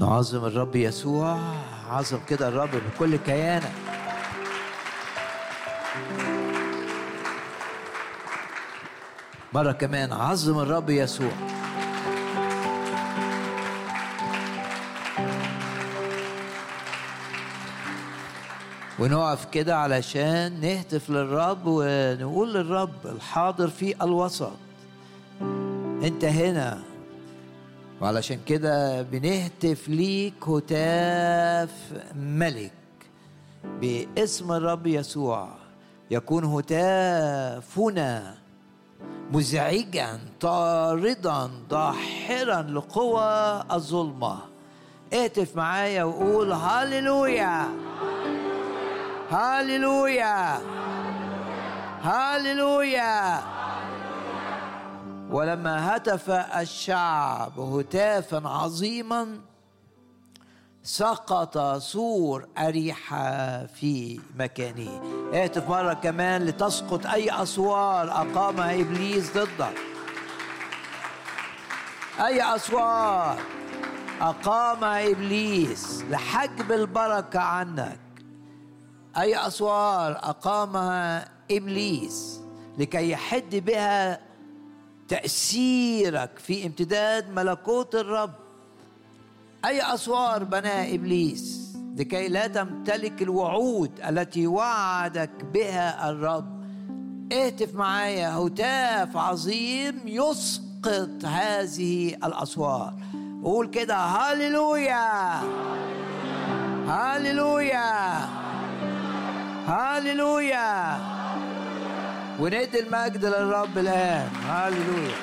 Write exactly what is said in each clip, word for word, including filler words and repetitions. نعظم الرب يسوع. عظم كده الرب بكل كيانك. مرة كمان عظم الرب يسوع. ونقف كده علشان نهتف للرب ونقول للرب الحاضر في الوسط، انت هنا. وعلشان كده بنهتف ليك هتاف ملك باسم الرب يسوع. يكون هتافنا مزعجا طاردا ضاحرا لقوى الظلمة. اهتف معايا وقول هاليلويا هاليلويا هاليلويا. ولما هتف الشعب هتافا عظيما سقط سور أريحة في مكانه. اهتف مرة كمان لتسقط أي أسوار أقامها إبليس ضدك. أي أسوار أقامها إبليس لحجب البركة عنك، أي أسوار أقامها إبليس لكي يحد بها تأثيرك في امتداد ملكوت الرب، أي أسوار بناء إبليس لكي لا تمتلك الوعود التي وعدك بها الرب. اهتف معايا هتاف عظيم يسقط هذه الأسوار. قول كده هاليلويا هاليلويا هاليلويا. وندي المجد للرب الآن. هاليلويا.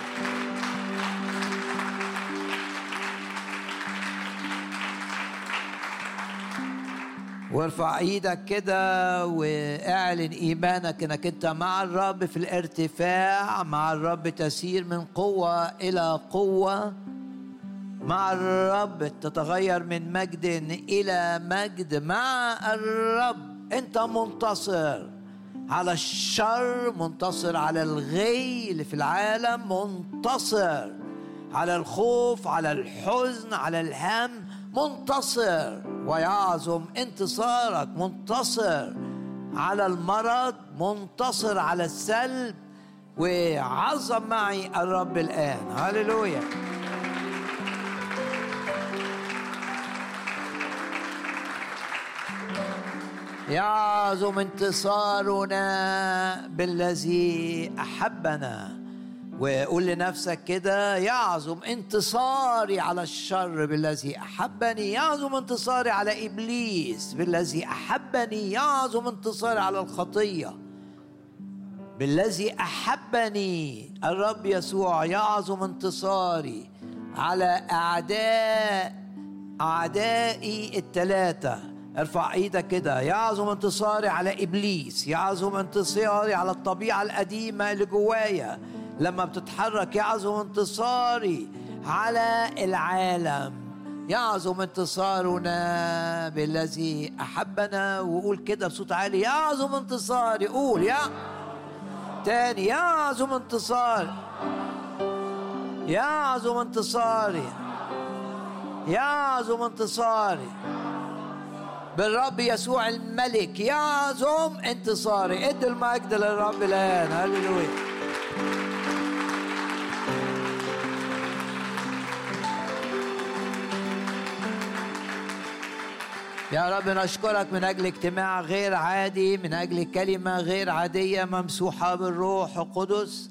وارفع ايدك كده واعلن ايمانك انك انت مع الرب في الارتفاع، مع الرب تسير من قوة الى قوة، مع الرب تتغير من مجد الى مجد، مع الرب انت منتصر على الشر، منتصر على الغي اللي في العالم، منتصر على الخوف، على الحزن، على الهم، منتصر ويعظم انتصارك، منتصر على المرض، منتصر على السلب. وعظم معي الرب الآن. هاليلويا. يعظم انتصارنا بالذي أحبنا. وقول لنفسك كده يعظم انتصاري على الشر بالذي أحبني، يعظم انتصاري على إبليس بالذي أحبني، يعظم انتصاري على الخطية بالذي أحبني. الرب يسوع يعظم انتصاري على أعداء أعدائي الثلاثة. ارفع ايدك كده. يعظم انتصاري على إبليس، يعظم انتصاري على الطبيعة القديمة اللي جوايا لما بتتحرك، يعظم انتصاري على العالم، يعظم انتصارنا بالذي أحبنا. وقول كده بصوت عالي يعظم انتصاري. قول يا تاني يعظم انتصاري يعظم انتصاري يعظم انتصاري بالرب يسوع الملك، يعظم انتصاري. ادي المجد للرب الآن. هاليلويا. يا رب نشكرك من أجل اجتماع غير عادي، من أجل كلمة غير عادية ممسوحة بالروح القدس،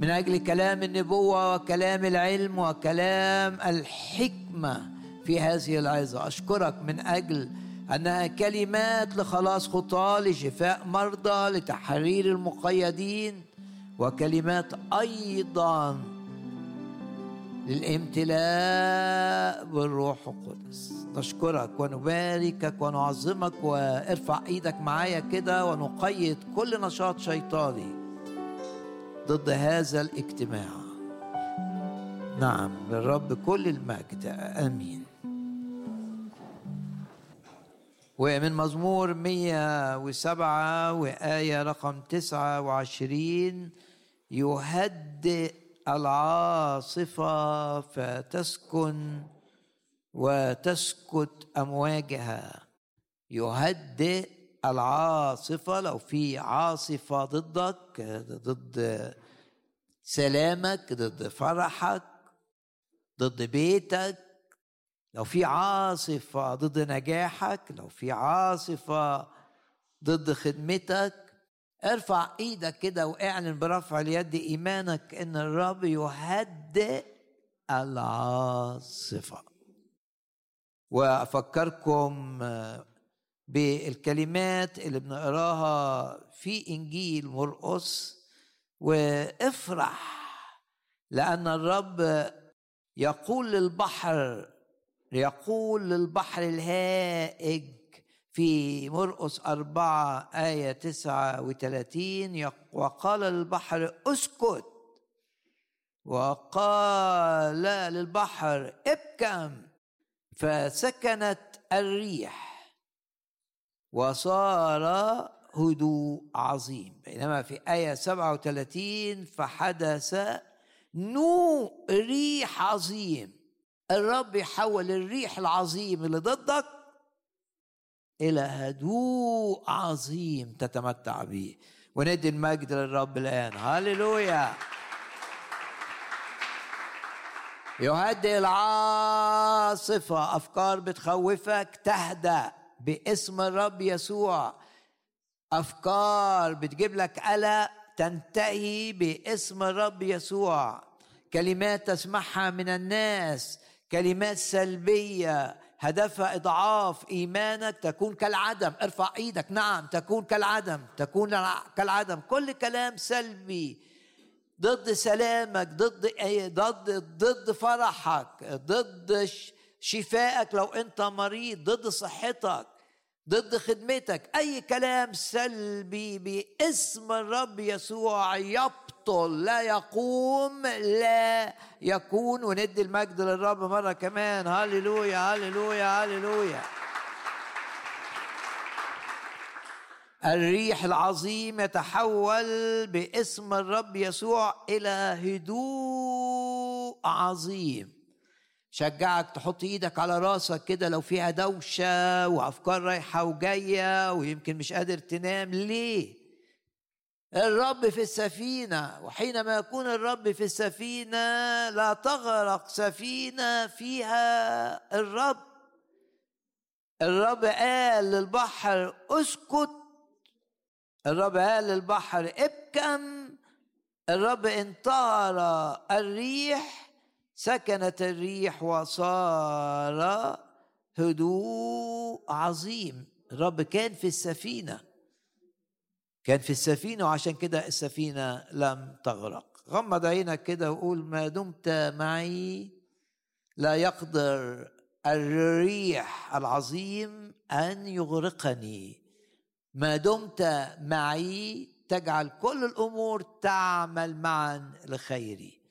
من أجل كلام النبوة وكلام العلم وكلام الحكمة في هذه العظة. أشكرك من أجل أنها كلمات لخلاص خطاة، لشفاء مرضى، لتحرير المقيدين، وكلمات أيضا للامتلاء بالروح القدس. نشكرك ونباركك ونعظمك. وارفع ايدك معايا كده ونقيد كل نشاط شيطاني ضد هذا الاجتماع. نعم للرب كل المجد. امين. ومن مزمور مية وسبعة وآية رقم تسعة وعشرين يهدئ العاصفة فتسكن وتسكت أمواجها، يهدئ العاصفة. لو في عاصفة ضدك، ضد سلامك، ضد فرحك، ضد بيتك، لو في عاصفة ضد نجاحك، لو في عاصفة ضد خدمتك، ارفع ايدك كده واعلن برفع اليد ايمانك ان الرب يهدئ العاصفة. وافكركم بالكلمات اللي بنقراها في انجيل مرقس، وافرح لان الرب يقول للبحر، يقول للبحر الهائج في مرقس أربعة آية تسعة وثلاثين، وقال للبحر أسكت، وقال للبحر ابكم، فسكنت الريح وصار هدوء عظيم. بينما في آية سبعة وثلاثين فحدث نوء ريح عظيم. الرب يحول الريح العظيم اللي ضدك إلى هدوء عظيم تتمتع به. وندي المجد للرب الآن، هاليلويا. يهدئ العاصفة. أفكار بتخوفك تهدأ باسم الرب يسوع، أفكار بتجيب لك قلق تنتهي باسم الرب يسوع، كلمات تسمعها من الناس، كلمات سلبية هدفها إضعاف إيمانك تكون كالعدم. ارفع إيدك، نعم تكون كالعدم، تكون كالعدم. كل كلام سلبي ضد سلامك، ضد ضد ضد فرحك، ضد شفائك لو أنت مريض، ضد صحتك، ضد خدمتك، أي كلام سلبي باسم الرب يسوع يبطل، لا يقوم، لا يكون. وندي المجد للرب مرة كمان، هاليلويا هاليلويا هاليلويا. الريح العظيم يتحول باسم الرب يسوع إلى هدوء عظيم. شجعك تحط ايدك على راسك كده لو فيها دوشة وأفكار رايحة وجاية ويمكن مش قادر تنام. ليه؟ الرب في السفينة، وحينما يكون الرب في السفينة لا تغرق سفينة فيها الرب. الرب قال للبحر اسكت، الرب قال للبحر ابكم، الرب انطار الريح، سكنت الريح وصار هدوء عظيم. الرب كان في السفينة، كان في السفينة، وعشان كده السفينة لم تغرق. غمض عينك كده وقول ما دمت معي لا يقدر الريح العظيم أن يغرقني. ما دمت معي تجعل كل الأمور تعمل معا لخيري.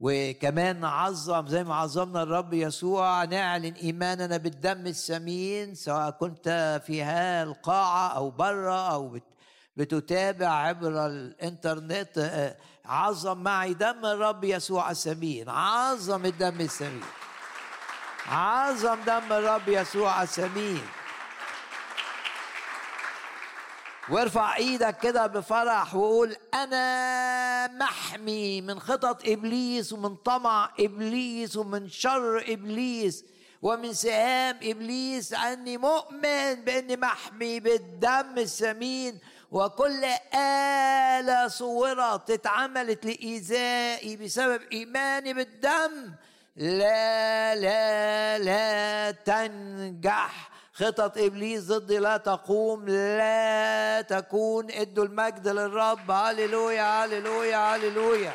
وكمان نعظم زي ما عظمنا الرب يسوع، نعلن إيماننا بالدم الثمين، سواء كنت في هالقاعة أو برا أو بتتابع عبر الإنترنت. عظم معي دم الرب يسوع الثمين، عظم الدم الثمين، عظم دم الرب يسوع الثمين. وارفع ايدك كده بفرح وقول انا محمي من خطط ابليس ومن طمع ابليس ومن شر ابليس ومن سهام ابليس، اني مؤمن باني محمي بالدم الثمين، وكل آلة صورت اتعملت لإيذائي بسبب ايماني بالدم لا لا لا تنجح. خطط إبليس ضدي لا تقوم، لا تكون. ادوا المجد للرب، هاليلويا هاليلويا هاليلويا.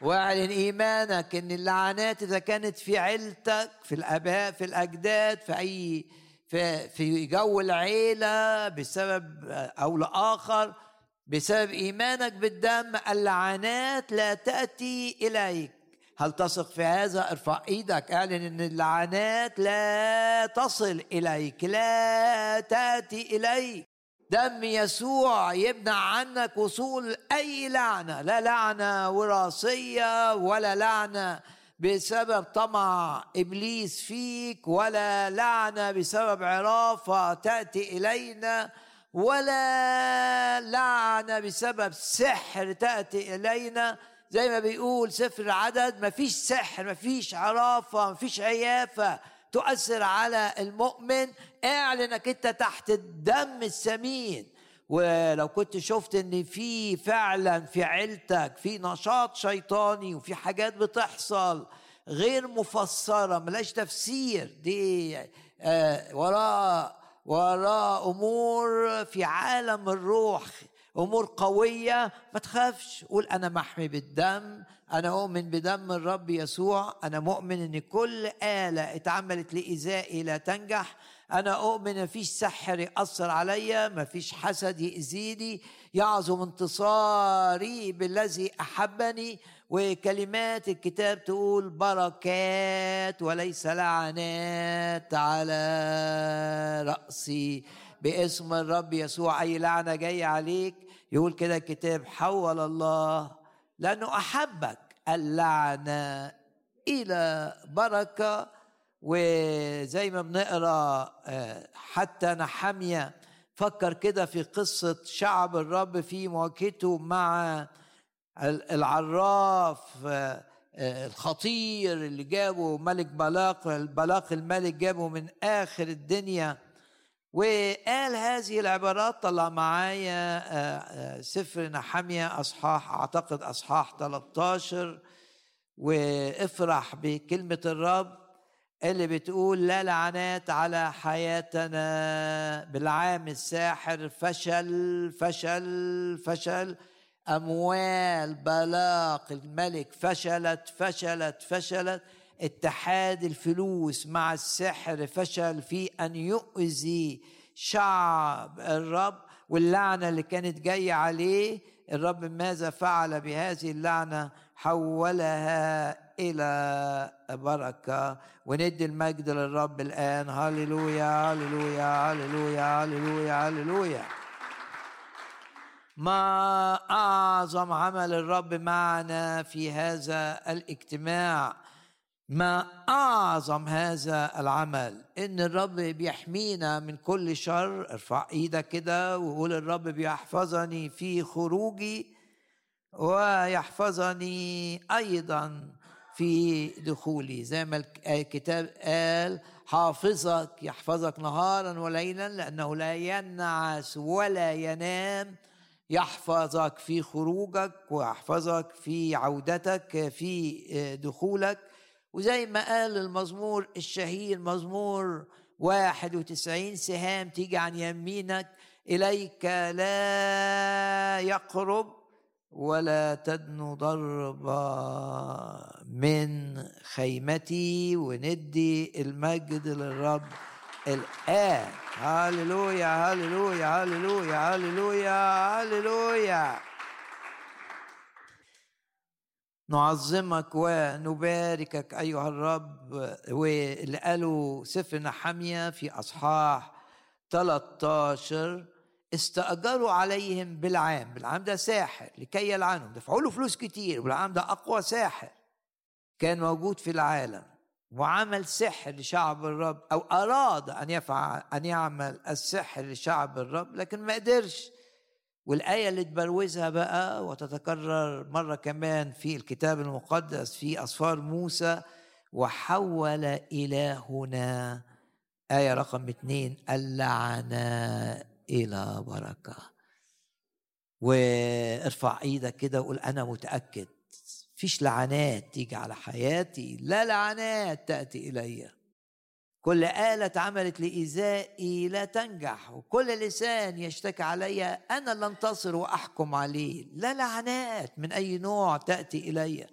واعلن إيمانك إن اللعنات إذا كانت في عيلتك، في الآباء، في الأجداد، في أي في, في جو العيلة بسبب أو لآخر، بسبب إيمانك بالدم اللعنات لا تأتي إليك. هل تثق في هذا؟ ارفع ايدك، اعلن ان اللعنات لا تصل اليك، لا تاتي اليك. دم يسوع يمنع عنك وصول أي لعنة، لا لعنة وراثية ولا لعنة بسبب طمع إبليس فيك، ولا لعنة بسبب عرافة تأتي إلينا، ولا لعنة بسبب سحر تأتي إلينا. زي ما بيقول سفر العدد مفيش سحر، مفيش عرافة، مفيش عيافة تؤثر على المؤمن. اعلنك انت تحت الدم الثمين. ولو كنت شفت ان في فعلا في عيلتك في نشاط شيطاني وفي حاجات بتحصل غير مفسرة ملاش تفسير، دي وراء وراء امور في عالم الروح، امور قوية. ما تخافش، قول انا محمي بالدم، انا اؤمن بدم الرب يسوع، انا مؤمن ان كل آلة اتعملت لإزائي لا تنجح، انا اؤمن مفيش سحر يأثر عليا، مفيش حسد يأذيني، يعظم انتصاري بالذي احبني. وكلمات الكتاب تقول بركات وليس لعنات على رأسي باسم الرب يسوع. أي لعنة جاية عليك يقول كده الكتاب، حول الله لأنه أحبك اللعنة إلى بركة. وزي ما بنقرأ حتى نحمية، فكر كده في قصة شعب الرب في مواجهته مع العراف الخطير اللي جابه ملك بلاق بلاق الملك جابه من آخر الدنيا، وقال هذه العبارات. طلع معايا سفر نحمية أصحاح، أعتقد أصحاح ثلاثة عشر، وافرح بكلمة الرب اللي بتقول لا لعنات على حياتنا. بالعام الساحر فشل فشل فشل، أموال بلاق الملك فشلت فشلت فشلت، اتحاد الفلوس مع السحر فشل في أن يؤذي شعب الرب. واللعنة اللي كانت جاية عليه الرب ماذا فعل بهذه اللعنة؟ حولها إلى بركة. وندي المجد للرب الآن. هاليلويا هاليلويا هاليلويا هاليلويا هاليلويا. ما أعظم عمل الرب معنا في هذا الاجتماع، ما أعظم هذا العمل، إن الرب بيحمينا من كل شر. ارفع إيدك كده وقول الرب بيحفظني في خروجي ويحفظني أيضا في دخولي. زي ما الكتاب قال حافظك يحفظك نهارا وليلا لأنه لا ينعس ولا ينام. يحفظك في خروجك ويحفظك في عودتك في دخولك. وزي ما قال المزمور الشهير مزمور واحد وتسعين، سهام تيجي عن يمينك إليك لا يقرب ولا تدنو ضربة من خيمتي. وندي المجد للرب الآن. هاليلويا هاليلويا هاليلويا هاليلويا هاليلويا. نعظمك ونباركك أيها الرب. واللي قالوا سفر نحمية في أصحاح ثلاثة عشر، استأجروا عليهم بالعام. بالعام ده ساحر لكي يلعنهم، دفعوا له فلوس كتير، بالعام ده أقوى ساحر كان موجود في العالم، وعمل سحر لشعب الرب، أو أراد أن يفعل أن يعمل السحر لشعب الرب لكن ما قدرش. والآية اللي تبروزها بقى وتتكرر مرة كمان في الكتاب المقدس في أسفار موسى، وحول إلهنا، آية رقم اتنين، اللعنة إلى بركة. وارفع ايدك كده وقول أنا متأكد فيش لعنات تيجي على حياتي، لا لعنات تأتي إلي. كل آلة اتعملت لإيذائي لا تنجح، وكل لسان يشتكي علي أنا اللي انتصر وأحكم عليه. لا لعنات من أي نوع تأتي إلي،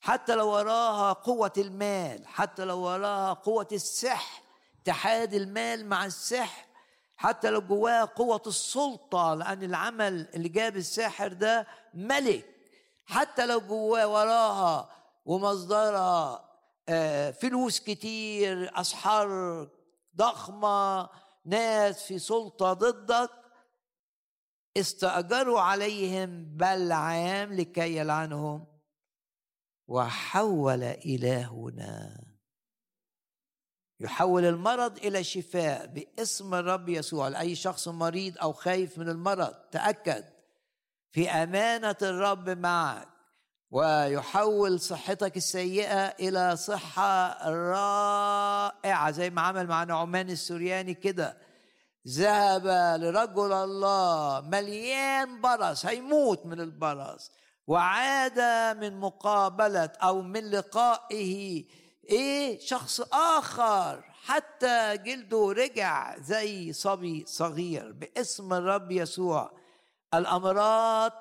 حتى لو وراها قوة المال، حتى لو وراها قوة السحر، اتحاد المال مع السحر، حتى لو جواها قوة السلطة، لأن العمل اللي جاب الساحر ده ملك، حتى لو جواها وراها ومصدرها فلوس كتير، أسحار ضخمة، ناس في سلطة ضدك، استأجروا عليهم بلعام لكي يلعنهم، وحول إلهنا. يحول المرض إلى شفاء باسم الرب يسوع. لأي شخص مريض أو خايف من المرض، تأكد في أمانة الرب معك، ويحول صحتك السيئة إلى صحة رائعة، زي ما عمل مع نعمان السورياني كده. ذهب لرجل الله مليان برص، هيموت من البرص، وعاد من مقابلة أو من لقائه إيه شخص آخر، حتى جلده رجع زي صبي صغير باسم الرب يسوع. الأمراض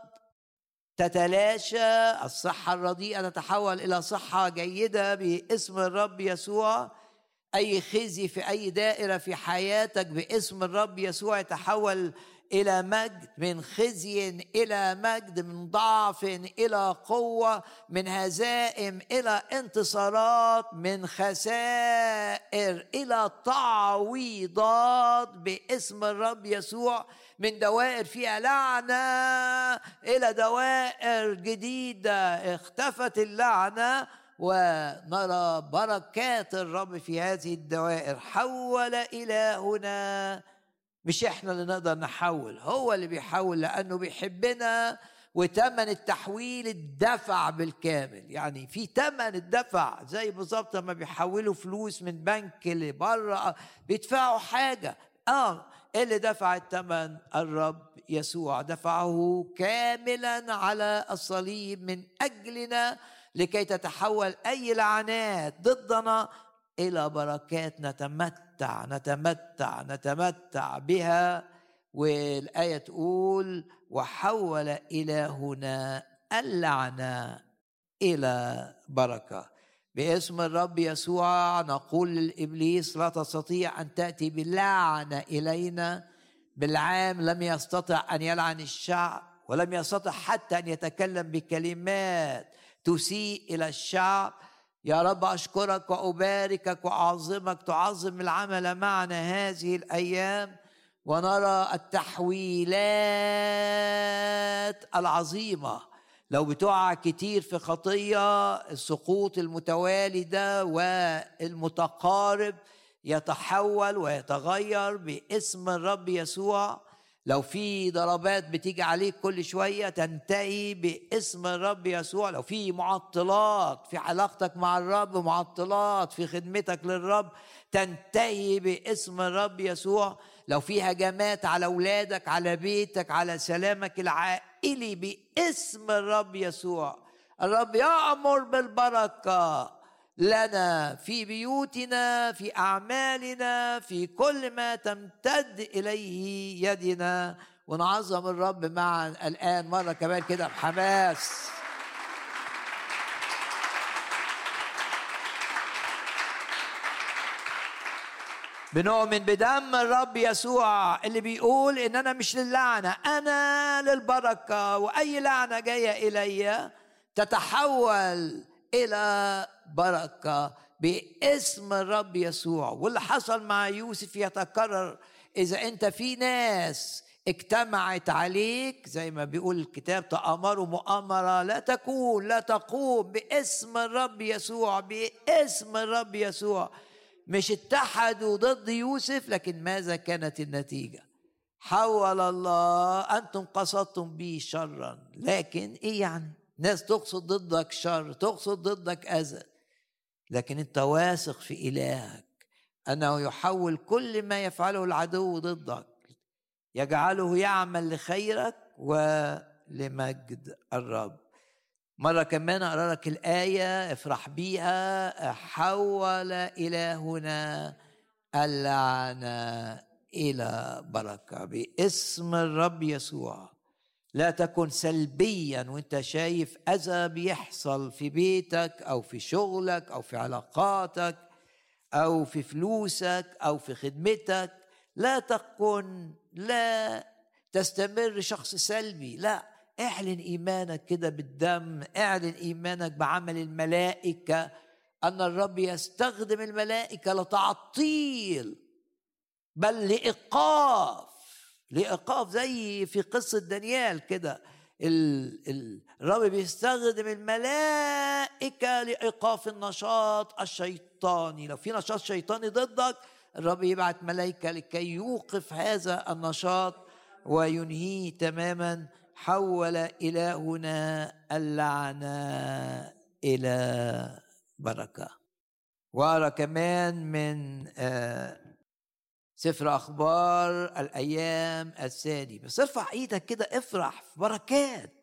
تتلاشى، الصحة الرديئة تتحول إلى صحة جيدة باسم الرب يسوع. أي خزي في أي دائرة في حياتك باسم الرب يسوع يتحول إلى مجد، من خزي إلى مجد، من ضعف إلى قوة، من هزائم إلى انتصارات، من خسائر إلى تعويضات باسم الرب يسوع، من دوائر فيها لعنة إلى دوائر جديدة اختفت اللعنة، ونرى بركات الرب في هذه الدوائر. حول إلهنا، مش احنا اللي نقدر نحول، هو اللي بيحول لأنه بيحبنا، وتمن التحويل الدفع بالكامل. يعني في تمن الدفع، زي بالظبط لما بيحولوا فلوس من بنك لبره بيدفعوا حاجة، اه اللي دفع التمن الرب يسوع، دفعه كاملا على الصليب من أجلنا، لكي تتحول أي لعنات ضدنا إلى بركات نتمتع نتمتع نتمتع بها. والآية تقول وحول إلهنا اللعنة إلى بركة باسم الرب يسوع. نقول للإبليس لا تستطيع أن تأتي باللعنة إلينا. بالعام لم يستطع أن يلعن الشعب، ولم يستطع حتى أن يتكلم بكلمات تسيء إلى الشعب. يا رب أشكرك وأباركك وأعظمك، تعظم العمل معنا هذه الأيام، ونرى التحويلات العظيمة. لو بتقع كتير في خطية، السقوط المتوالي ده والمتقارب يتحول ويتغير باسم الرب يسوع. لو في ضربات بتيجي عليك كل شوية، تنتهي باسم الرب يسوع. لو في معطلات في علاقتك مع الرب، معطلات في خدمتك للرب، تنتهي باسم الرب يسوع. لو في هجمات على أولادك، على بيتك، على سلامك العائلي، باسم الرب يسوع. الرب يأمر بالبركة لنا في بيوتنا، في أعمالنا، في كل ما تمتد إليه يدنا. ونعظم الرب معا الآن مرة كمان كده بحماس. بنؤمن بدم الرب يسوع اللي بيقول إن أنا مش للعنة، أنا للبركة، وأي لعنة جاية إلي تتحول إلى بركة باسم الرب يسوع. واللي حصل مع يوسف يتكرر إذا أنت في ناس اجتمعت عليك، زي ما بيقول الكتاب تأمروا مؤامرة لا تكون لا تقوم، باسم الرب يسوع، باسم الرب يسوع. مش اتحدوا ضد يوسف، لكن ماذا كانت النتيجة؟ حول الله، أنتم قصدتم بي شرا، لكن إيه يعني؟ ناس تقصد ضدك شر، تقصد ضدك أذى، لكن انت واثق في إلهك أنه يحول كل ما يفعله العدو ضدك، يجعله يعمل لخيرك ولمجد الرب. مرة كمان أقرأ لك الآية، افرح بيها. حول إلهنا اللعنة إلى بركة باسم الرب يسوع. لا تكن سلبيا وانت شايف أذى بيحصل في بيتك أو في شغلك أو في علاقاتك أو في فلوسك أو في خدمتك. لا تكن، لا تستمر شخص سلبي، لا، اعلن إيمانك كده بالدم، اعلن إيمانك بعمل الملائكة، أن الرب يستخدم الملائكة لتعطيل بل لإيقاف لإيقاف، زي في قصة دانيال كده، الرب بيستخدم الملائكة لإيقاف النشاط الشيطاني. لو في نشاط شيطاني ضدك، الرب يبعت ملائكة لكي يوقف هذا النشاط وينهيه تماما. حول إلهنا اللعنة إلى بركة. وأرى كمان من سفر أخبار الأيام الثاني. بس ارفع إيدك كده، افرح في بركات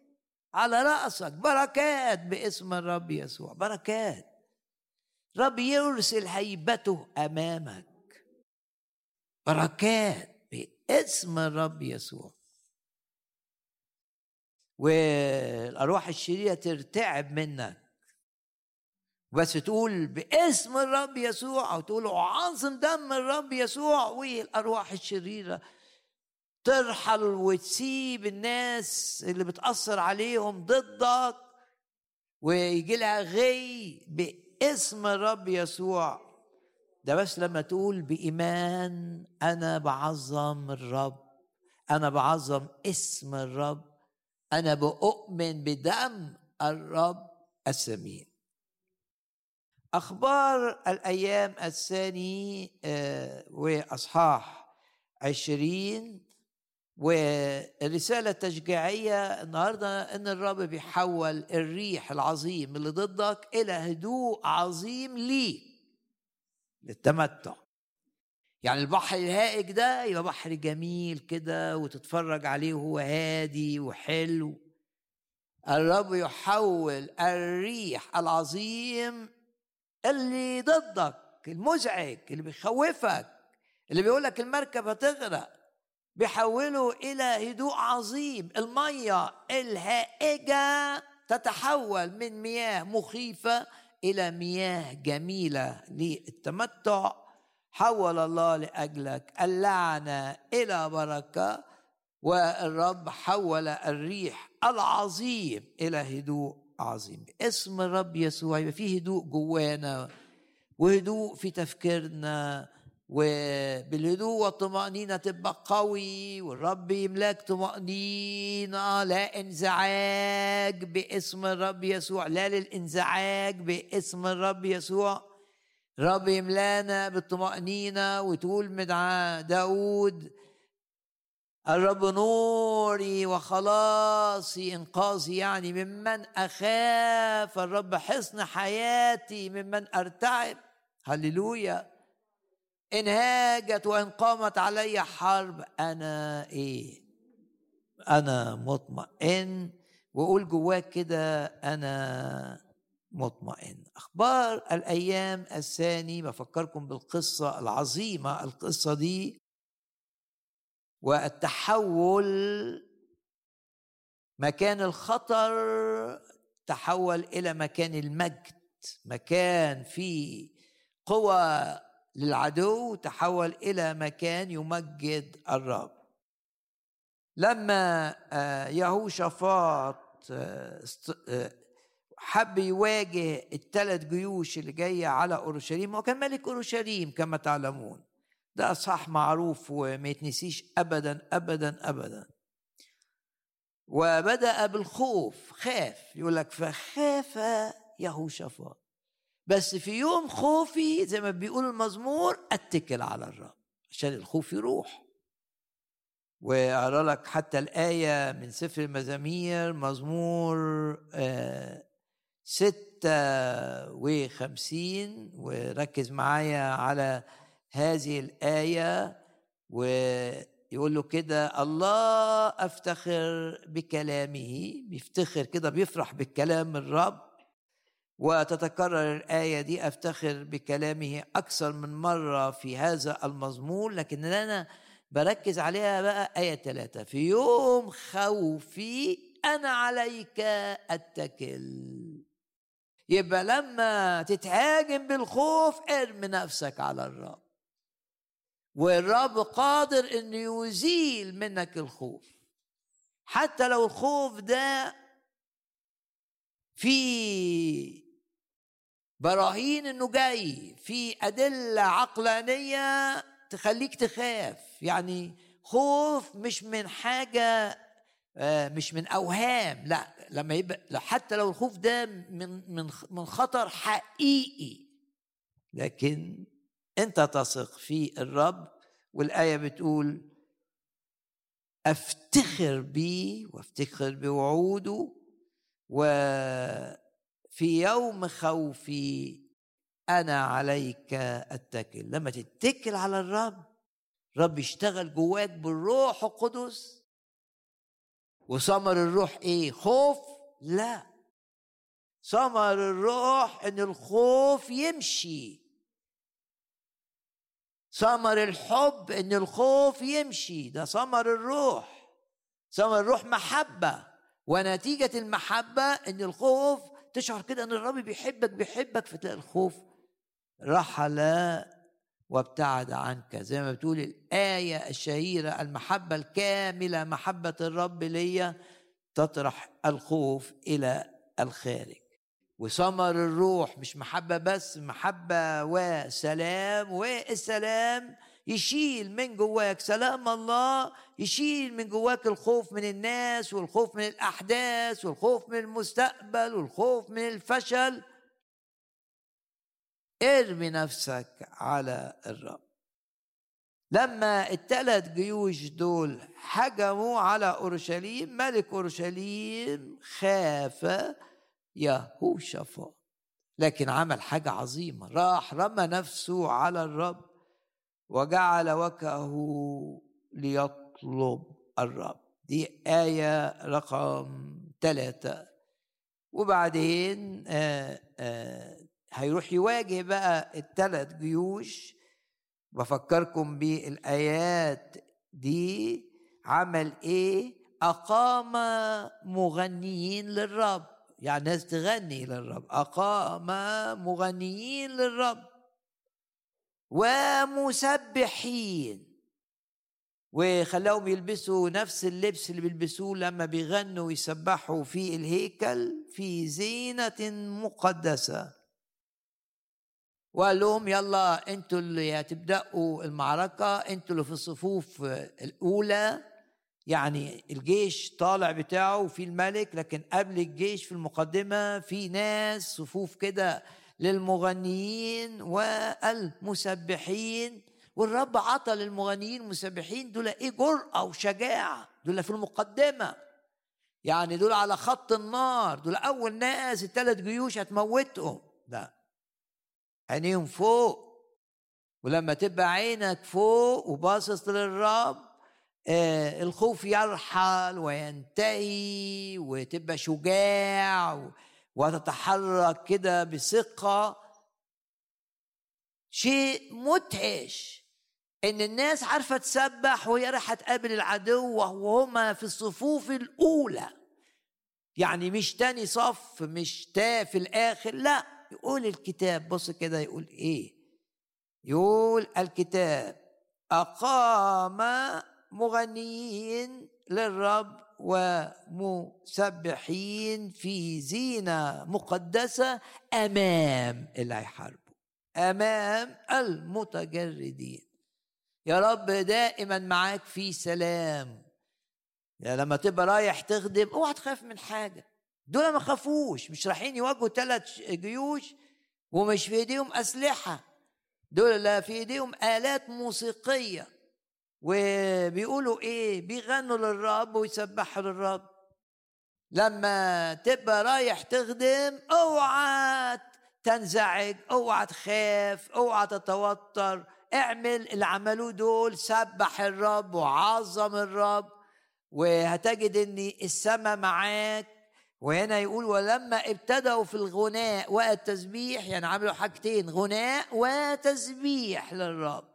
على رأسك، بركات باسم الرب يسوع، بركات. رب يرسل هيبته أمامك، بركات باسم الرب يسوع. والأرواح الشريرة ترتعب منك، بس تقول باسم الرب يسوع، أو تقول أعظم دم الرب يسوع، والأرواح الشريرة ترحل وتسيب الناس اللي بتأثر عليهم ضدك، ويجي لها غي باسم الرب يسوع. ده بس لما تقول بإيمان، أنا بعظم الرب، أنا بعظم اسم الرب، أنا بؤمن بدم الرب السمين. أخبار الأيام الثاني وأصحاح عشرين، والرسالة التشجيعية النهاردة أن الرب بيحول الريح العظيم اللي ضدك إلى هدوء عظيم ليك للتمتع. يعني البحر الهائج ده يبقى بحر جميل كده وتتفرج عليه وهو هادي وحلو. الرب يحول الريح العظيم اللي ضدك، المزعج اللي بيخوفك، اللي بيقولك المركب هتغرق، بيحوله إلى هدوء عظيم. المية الهائجة تتحول من مياه مخيفة إلى مياه جميلة للتمتع. حول الله لأجلك اللعنة إلى بركة، والرب حول الريح العظيم إلى هدوء عظيم. اسم الرب يسوع يبقى فيه هدوء جوانا، وهدوء في تفكيرنا، وبالهدوء والطمأنينة تبقى قوي، والرب يملاك طمأنينة لا انزعاج باسم الرب يسوع، لا للانزعاج باسم الرب يسوع. رب يملانا بالطمأنينة، وتقول مدعاة داود، الرب نوري وخلاصي إنقاذي، يعني ممن أخاف، الرب حصن حياتي ممن أرتعب. هللويا، إن هاجت وإن قامت علي حرب أنا إيه أنا مطمئن. وقول جواك كده، أنا مطمئن. أخبار الأيام الثاني بفكركم بالقصة العظيمة، القصة دي والتحول. مكان الخطر تحول إلى مكان المجد، مكان فيه قوة للعدو تحول إلى مكان يمجد الرب. لما يهوشافاط حب يواجه الثلاث جيوش اللي جاية على أورشليم، وكان ملك أورشليم كما تعلمون، ده صح معروف وما يتنسيش أبدا أبدا أبدا. وبدأ بالخوف، خاف، يقولك فخاف يهوشافاط. بس في يوم خوفي، زي ما بيقول المزمور، أتكل على الرب عشان الخوف يروح. وأقرأ لك حتى الآية من سفر المزامير، مزمور آه ستة وخمسين، وركز معايا على هذه الآية. ويقول له كده، الله أفتخر بكلامه، بيفتخر كده، بيفرح بالكلام الرب. وتتكرر الآية دي، أفتخر بكلامه، أكثر من مرة في هذا المزمور، لكن أنا بركز عليها بقى آية ثلاثة، في يوم خوفي أنا عليك أتكل. يبقى لما تتهاجم بالخوف، ارمي نفسك على الرب، والرب قادر انه يزيل منك الخوف. حتى لو الخوف ده في براهين انه جاي، في أدلة عقلانية تخليك تخاف. يعني خوف مش من حاجة، مش من أوهام، لا، لما يبقى حتى لو الخوف ده من من من خطر حقيقي، لكن أنت تثق في الرب. والآية بتقول أفتخر بيه وافتخر بوعوده، وفي يوم خوفي أنا عليك أتكل. لما تتكل على الرب، الرب يشتغل جواك بالروح القدس. وثمر الروح إيه؟ خوف؟ لا، ثمر الروح إن الخوف يمشي، ثمر الحب إن الخوف يمشي، ده ثمر الروح. ثمر الروح محبة، ونتيجة المحبة إن الخوف تشعر كده إن الرب بيحبك بيحبك فتلاقي الخوف رحل وابتعد عنك. زي ما بتقول الآية الشهيرة، المحبة الكاملة محبة الرب ليا تطرح الخوف إلى الخارج. وثمر الروح مش محبة بس، محبة وسلام، والسلام يشيل من جواك، سلام الله يشيل من جواك الخوف من الناس، والخوف من الأحداث، والخوف من المستقبل، والخوف من الفشل. ارمي نفسك على الرب. لما الثلاث جيوش دول هجموا على أورشليم، ملك أورشليم خاف يهوشافاط، لكن عمل حاجة عظيمة، راح رمى نفسه على الرب وجعل وجهه ليطلب الرب. دي آية رقم ثلاثة. وبعدين آآ آآ هيروح يواجه بقى الثلاث جيوش. بفكركم بالآيات دي عمل إيه؟ أقام مغنيين للرب، يعني ناس تغني للرب. أقام مغنيين للرب ومسبحين، وخلاهم يلبسوا نفس اللبس اللي بيلبسوه لما بيغنوا ويسبحوا في الهيكل في زينة مقدسة. وقال لهم يلا انتوا اللي هتبدأوا المعركة، انتوا اللي في الصفوف الأولى، يعني الجيش طالع بتاعه في الملك، لكن قبل الجيش في المقدمة في ناس صفوف كده للمغنيين والمسبحين. والرب عطى للمغنيين والمسبحين دول ايه؟ جرأة وشجاعة. دول في المقدمة، يعني دول على خط النار، دول اول ناس الثلاث جيوش هتموتهم، ده عينيهم فوق. ولما تبقى عينك فوق وباصص للرب آه الخوف يرحل وينتهي، وتبقى شجاع وتتحرك كده بثقة. شيء مدهش ان الناس عارفة تسبح وهي رايحة تقابل العدو وهما في الصفوف الاولى، يعني مش تاني صف، مش تا في الاخر، لا. يقول الكتاب، بص كده يقول ايه، يقول الكتاب اقام مغنيين للرب ومسبحين في زينة مقدسة امام اللي هيحاربوا، امام المتجردين. يا رب دائما معاك في سلام. يا لما تبقى رايح تخدم اوعى تخاف من حاجة. دول ما خافوش، مش رايحين يواجهوا ثلاث جيوش ومش في ايديهم اسلحة، دول لا في ايديهم آلات موسيقية، وبيقولوا ايه؟ بيغنوا للرب ويسبحوا للرب. لما تبقى رايح تخدم اوعى تنزعج، اوعى تخاف، اوعى تتوتر، اعمل اللي عملوه دول، سبح الرب وعظم الرب، وهتجد ان السماء معاك. وهنا يقول ولما ابتدوا في الغناء والتسبيح، يعني عملوا حاجتين، غناء وتسبيح للرب.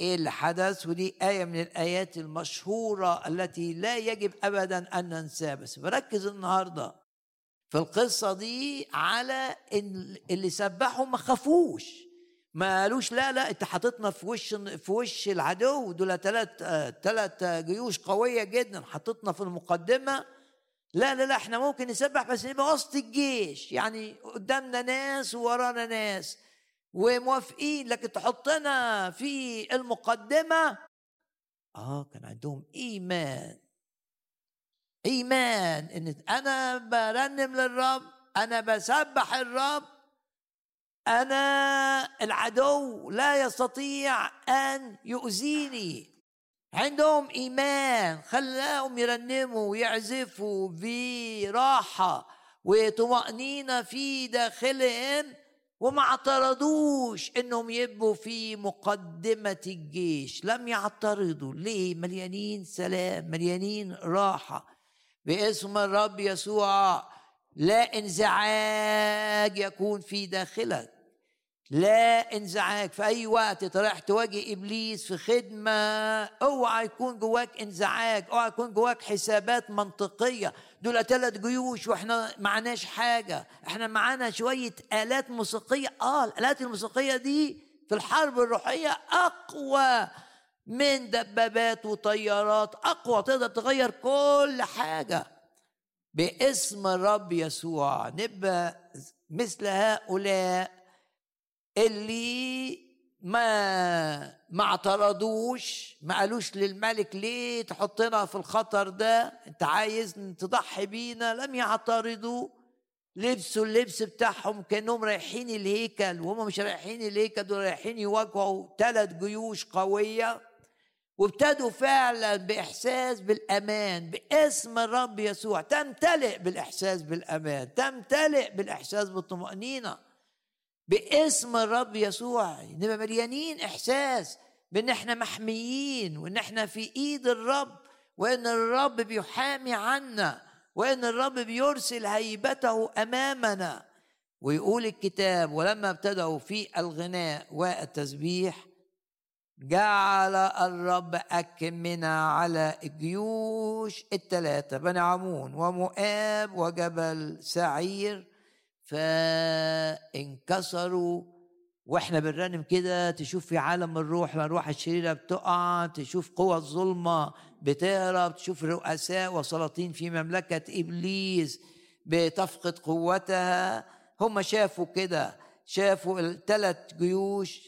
ايه اللي حدث؟ ودي آية من الآيات المشهورة التي لا يجب أبدا أن ننساها، بس بركز النهاردة في القصة دي على اللي سبحوا ما خافوش، ما قالوش لا لا انت حطتنا في وش في وش العدو، دول ثلاث ثلاث جيوش قوية جدا حطتنا في المقدمة، لا لا لا احنا ممكن نسبح بس نبقى وسط الجيش، يعني قدامنا ناس وورانا ناس وموافقين، لكن تحطنا في المقدمة. آه كان عندهم إيمان، إيمان إن أنا برنم للرب، أنا بسبح الرب، أنا العدو لا يستطيع أن يؤذيني. عندهم إيمان خلاهم يرنموا ويعزفوا براحة وطمأنينة في داخلهم، وما اعترضوش انهم يبقوا في مقدمة الجيش، لم يعترضوا. ليه؟ مليانين سلام، مليانين راحة باسم الرب يسوع. لا انزعاج يكون في داخلك، لا انزعاج. في اي وقت تروح تواجه ابليس في خدمة اوعى يكون جواك انزعاج، اوعى يكون جواك حسابات منطقية. دول ثلاث جيوش واحنا معناش حاجة، احنا معانا شوية آلات موسيقية. اه الآلات الموسيقية دي في الحرب الروحية اقوى من دبابات وطيارات، اقوى، تقدر تغير كل حاجة باسم الرب يسوع. نبقى مثل هؤلاء اللي ما ما اعترضوش، ما قالوش للملك ليه تحطنا في الخطر ده، انت عايز تضحي بينا. لم يعترضوا، لبسوا اللبس بتاعهم كانهم رايحين الهيكل، وهم مش رايحين الهيكل، دول رايحين يواجهوا ثلاث جيوش قوية، وابتدوا فعلا بإحساس بالأمان باسم الرب يسوع. تمتلئ بالإحساس بالأمان، تمتلئ بالإحساس بالطمأنينة باسم الرب يسوع. نبقى مليانين إحساس بأن احنا محميين، وأن احنا في إيد الرب، وأن الرب بيحامي عنا، وأن الرب بيرسل هيبته أمامنا. ويقول الكتاب ولما ابتدأوا في الغناء والتسبيح جعل الرب أكمنة على الجيوش الثلاثة، بني عمون ومؤاب وجبل سعير، فانكسروا. واحنا بنرنم كده تشوف في عالم الروح الارواح الشريره بتقع، تشوف قوى الظلمه بتهرب، تشوف رؤساء وسلاطين في مملكه ابليس بتفقد قوتها. هم شافوا كده، شافوا الثلاث جيوش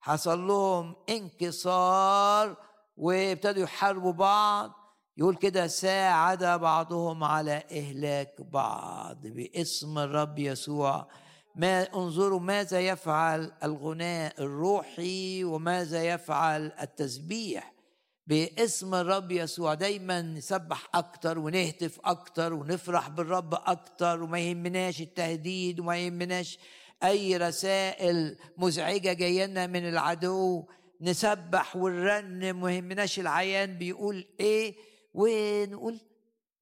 حصل لهم انكسار وابتدوا يحاربوا بعض. يقول كده ساعد بعضهم على إهلاك بعض باسم الرب يسوع. ما انظروا ماذا يفعل الغناء الروحي وماذا يفعل التسبيح باسم الرب يسوع. دايما نسبح أكتر ونهتف أكتر ونفرح بالرب أكتر، وما يهمناش التهديد، وما يهمناش أي رسائل مزعجة جاينا من العدو. نسبح ونرنم، ما يهمناش العيان بيقول إيه، ونقول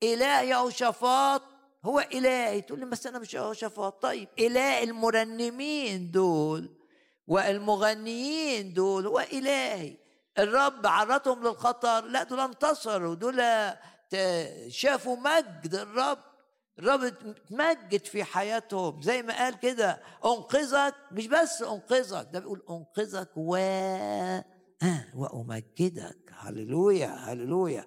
إله يهوشافاط هو إلهي. تقول لي بس أنا مش يهوشافاط. طيب إله المرنمين دول والمغنيين دول هو إلهي. الرب عرضهم للخطر، لا دول انتصروا، دول شافوا مجد الرب، الرب اتمجد في حياتهم. زي ما قال كده أنقذك، مش بس أنقذك، ده بيقول أنقذك و وأمجدك. هللويا هللويا.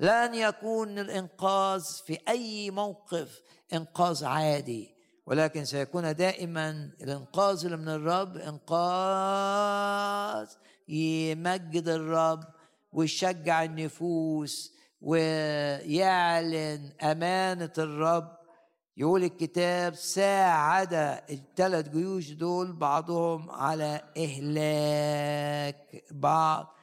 لن يكون الإنقاذ في أي موقف إنقاذ عادي، ولكن سيكون دائما الإنقاذ اللي من الرب إنقاذ يمجد الرب ويشجع النفوس ويعلن أمانة الرب. يقول الكتاب ساعد الثلاث جيوش دول بعضهم على إهلاك بعض.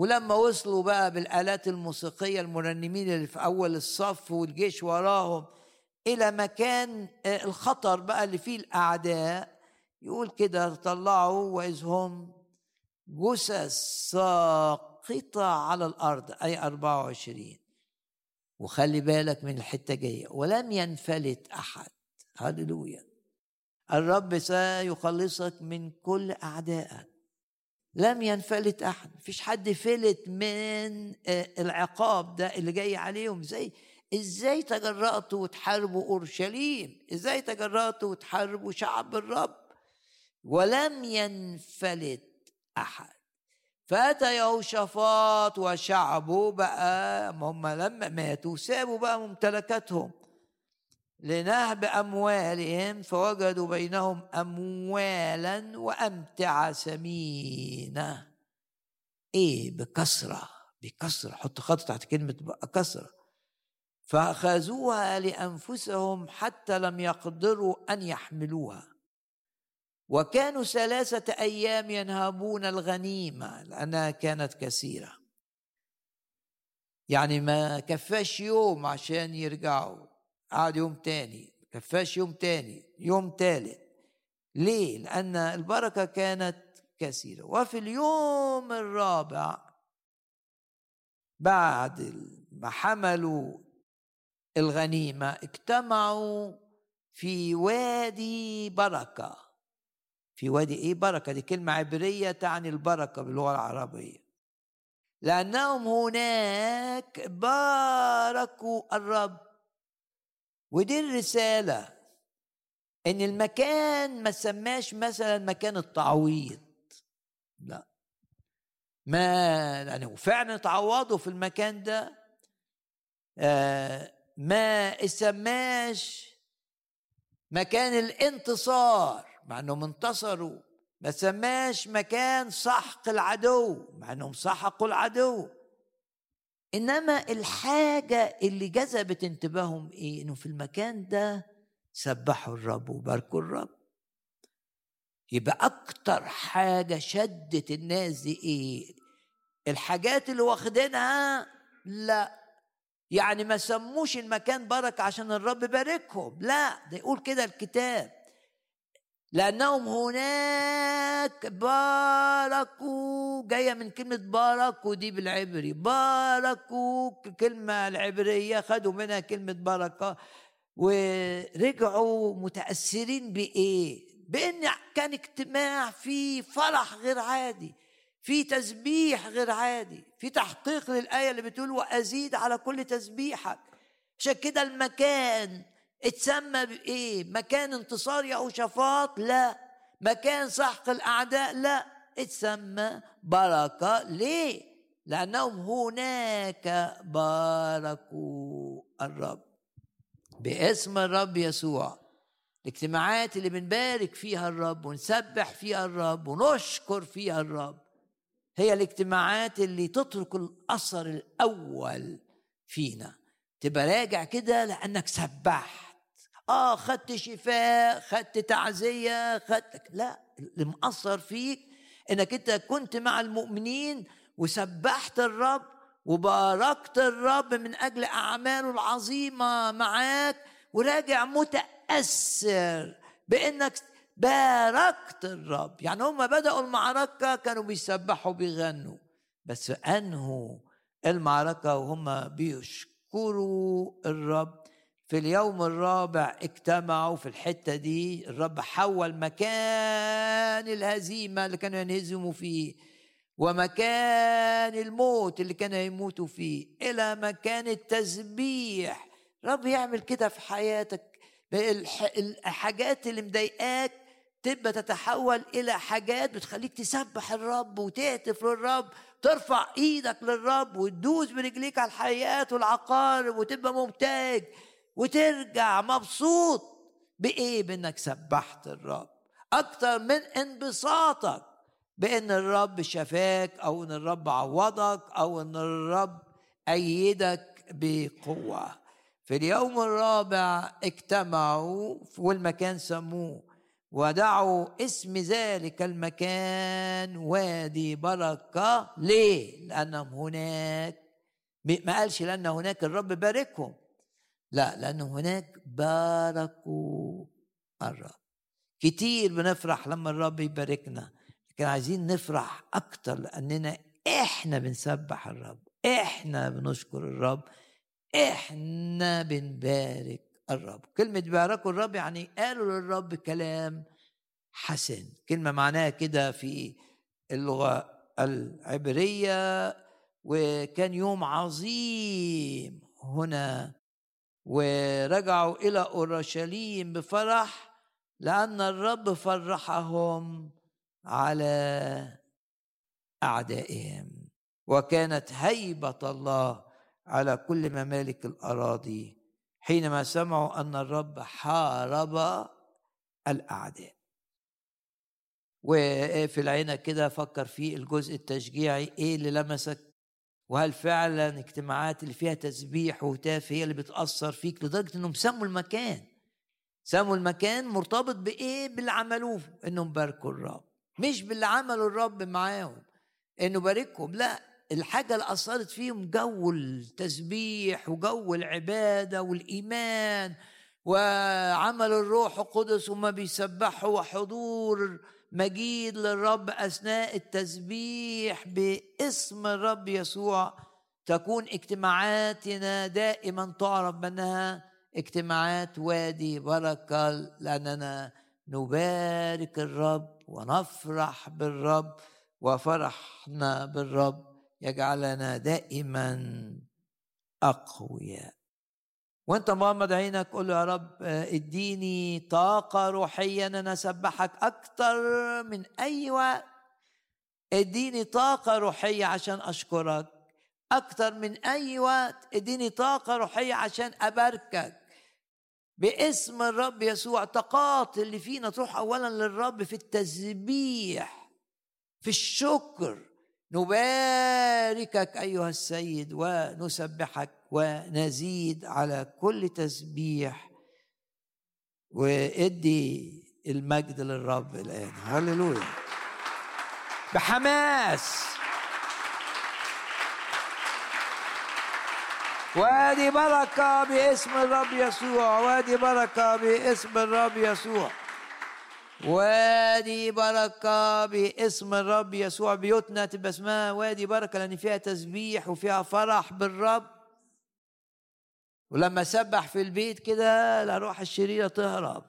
ولما وصلوا بقى بالآلات الموسيقية المرنمين اللي في أول الصف والجيش وراهم إلى مكان الخطر بقى اللي فيه الأعداء، يقول كده طلعوا وإذ هم جثث ساقطة على الأرض، أي أربعة وعشرين. وخلي بالك من الحتة جاية، ولم ينفلت أحد. هللويا. الرب سيخلصك من كل أعدائك، لم ينفلت أحد، مفيش حد فلت من العقاب ده اللي جاي عليهم. زي إزاي تجرأتوا وتحاربوا أورشليم، إزاي تجرأتوا وتحاربوا شعب الرب. ولم ينفلت أحد. فأتى يهوشافاط وشعبه بقى، هم لما ماتوا سابوا بقى ممتلكاتهم لنهب أموالهم، فوجدوا بينهم أموالا وأمتعة ثمينة، إيه بكثرة دي كسرة، حط خط تحت كلمة بقى كسرة. فأخذوها لأنفسهم حتى لم يقدروا أن يحملوها، وكانوا ثلاثة أيام ينهبون الغنيمة لأنها كانت كثيرة، يعني ما كفاش يوم عشان يرجعوا، قعد يوم تاني، كفاش يوم تاني، يوم تالت. ليه؟ لأن البركة كانت كثيرة. وفي اليوم الرابع بعد ما حملوا الغنيمة اجتمعوا في وادي بركة. في وادي ايه بركة؟ دي كلمة عبرية تعني البركة باللغة العربية، لأنهم هناك باركوا الرب. ودي الرسالة، ان المكان ما سماش مثلا مكان التعويض، لا، ما يعني وفعلا تعوضوا في المكان ده، آه ما سماش مكان الانتصار مع انهم انتصروا، ما سماش مكان سحق العدو مع انهم سحقوا العدو، انما الحاجة اللي جذبت انتباههم ايه؟ انه في المكان ده سبحوا الرب وباركوا الرب. يبقى اكتر حاجة شدت الناس دي ايه؟ الحاجات اللي واخدينها لا، يعني ما سموش المكان بركة عشان الرب باركهم، لا، ده يقول كده الكتاب، لأنهم هناك باركوا، جاية من كلمة باركوا دي بالعبري، باركوا كلمة العبرية خدوا منها كلمة بركة، ورجعوا متأثرين بإيه؟ بإن كان اجتماع فيه فرح غير عادي، في تسبيح غير عادي، في تحقيق للآية اللي بتقول وأزيد على كل تسبيحك. عشان كده المكان اتسمى بإيه؟ مكان انتصار يهوشافاط؟ لا. مكان سحق الأعداء؟ لا. اتسمى بركة. ليه؟ لأنهم هناك باركوا الرب باسم الرب يسوع. الاجتماعات اللي بنبارك فيها الرب ونسبح فيها الرب ونشكر فيها الرب هي الاجتماعات اللي تترك الأثر الأول فينا. تبقى راجع كده لأنك سبحت، آه خدت شفاء، خدت تعزية، خدت، لا، اللي مأثر فيك إنك أنت كنت مع المؤمنين وسبحت الرب وباركت الرب من أجل أعماله العظيمة معاك، وراجع متأثر بإنك باركت الرب. يعني هم بدأوا المعركة كانوا بيسبحوا بيغنوا، بس أنهوا المعركة وهم بيشكروا الرب. في اليوم الرابع اجتمعوا في الحتة دي، الرب حول مكان الهزيمة اللي كانوا ينهزموا فيه ومكان الموت اللي كانوا يموتوا فيه إلى مكان التسبيح. الرب يعمل كده في حياتك، الحاجات اللي مضايقاك تبقى تتحول إلى حاجات بتخليك تسبح الرب وتهتف للرب، ترفع إيدك للرب وتدوس برجليك على الحياة والعقارب وتبقى مبتهج وترجع مبسوط بإيه؟ بإنك سبحت الرب أكتر من انبساطك بإن الرب شفاك أو إن الرب عوضك أو إن الرب أيدك بقوة. في اليوم الرابع اجتمعوا والمكان سموه ودعوا اسم ذلك المكان وادي بركة. ليه؟ لأنهم هناك، ما قالش لأن هناك الرب باركهم، لا، لأن هناك باركوا الرب. كتير بنفرح لما الرب يباركنا، لكن عايزين نفرح أكتر لأننا إحنا بنسبح الرب، إحنا بنشكر الرب، إحنا بنبارك الرب. كلمة باركوا الرب يعني قالوا للرب كلام حسن. كلمة معناها كده في اللغة العبرية، وكان يوم عظيم هنا، ورجعوا إلى أورشليم بفرح لأن الرب فرحهم على أعدائهم، وكانت هيبة الله على كل ممالك الأراضي حينما سمعوا أن الرب حارب الأعداء. وفي العينة كده فكر في الجزء التشجيعي، إيه اللي لمسك وهل فعلا اجتماعات اللي فيها تسبيح وهتاف هي اللي بتأثر فيك لدرجة انهم سموا المكان سموا المكان مرتبط بايه؟ باللي عملوه، انهم باركوا الرب، مش باللي عملوا الرب معاهم انه باركهم، لا، الحاجة اللي أثرت فيهم جو التسبيح وجو العبادة والإيمان وعمل الروح القدس وما بيسبحوا وحضور مجيد للرب أثناء التسبيح باسم الرب يسوع. تكون اجتماعاتنا دائما تعرف بأنها اجتماعات وادي بركة، لأننا نبارك الرب ونفرح بالرب، وفرحنا بالرب يجعلنا دائما أقوياء. وانت مغمض عينك قول يا رب اديني طاقة روحية ان انا اسبحك اكتر من اي وقت، اديني طاقة روحية عشان اشكرك اكتر من اي وقت، اديني طاقة روحية عشان اباركك باسم الرب يسوع. طاقات اللي فينا تروح اولا للرب في التسبيح في الشكر. نباركك أيها السيد ونسبحك ونزيد على كل تسبيح، وادي المجد للرب الآن. هللويا بحماس، وادي بركة باسم الرب يسوع، وادي بركة باسم الرب يسوع، وادي بركة باسم الرب يسوع. بيوتنا تبقى اسمها وادي بركة لأن فيها تسبيح وفيها فرح بالرب. ولما سبح في البيت كده الأرواح الشريرة تهرب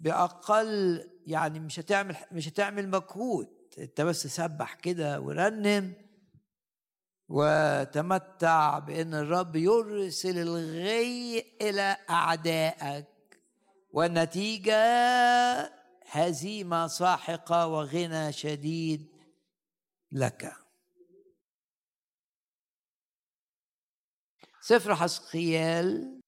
بأقل، يعني مش هتعمل مش هتعمل مجهود، انت بس سبح كده ورنم وتمتع بأن الرب يرسل الغي إلى أعدائك، والنتيجة هزيمة ساحقة وغنى شديد لك. سفر حسقيال،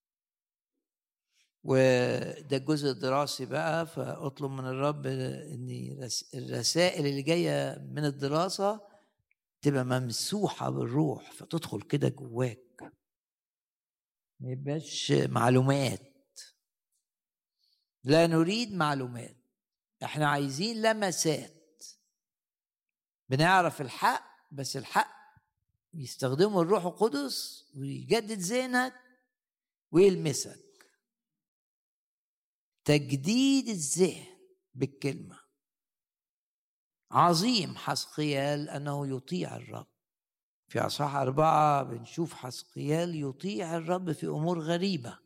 وده الجزء الدراسي بقى، فأطلب من الرب إن الرسائل اللي جاية من الدراسة تبقى ممسوحة بالروح، فتدخل كده جواك، ما يبقاش معلومات. لا نريد معلومات، احنا عايزين لمسات. بنعرف الحق، بس الحق يستخدمه الروح القدس ويجدد ذهنك ويلمسك. تجديد الذهن بالكلمة عظيم. حسقيال أنه يطيع الرب في أصحاح أربعة، بنشوف حسقيال يطيع الرب في أمور غريبة.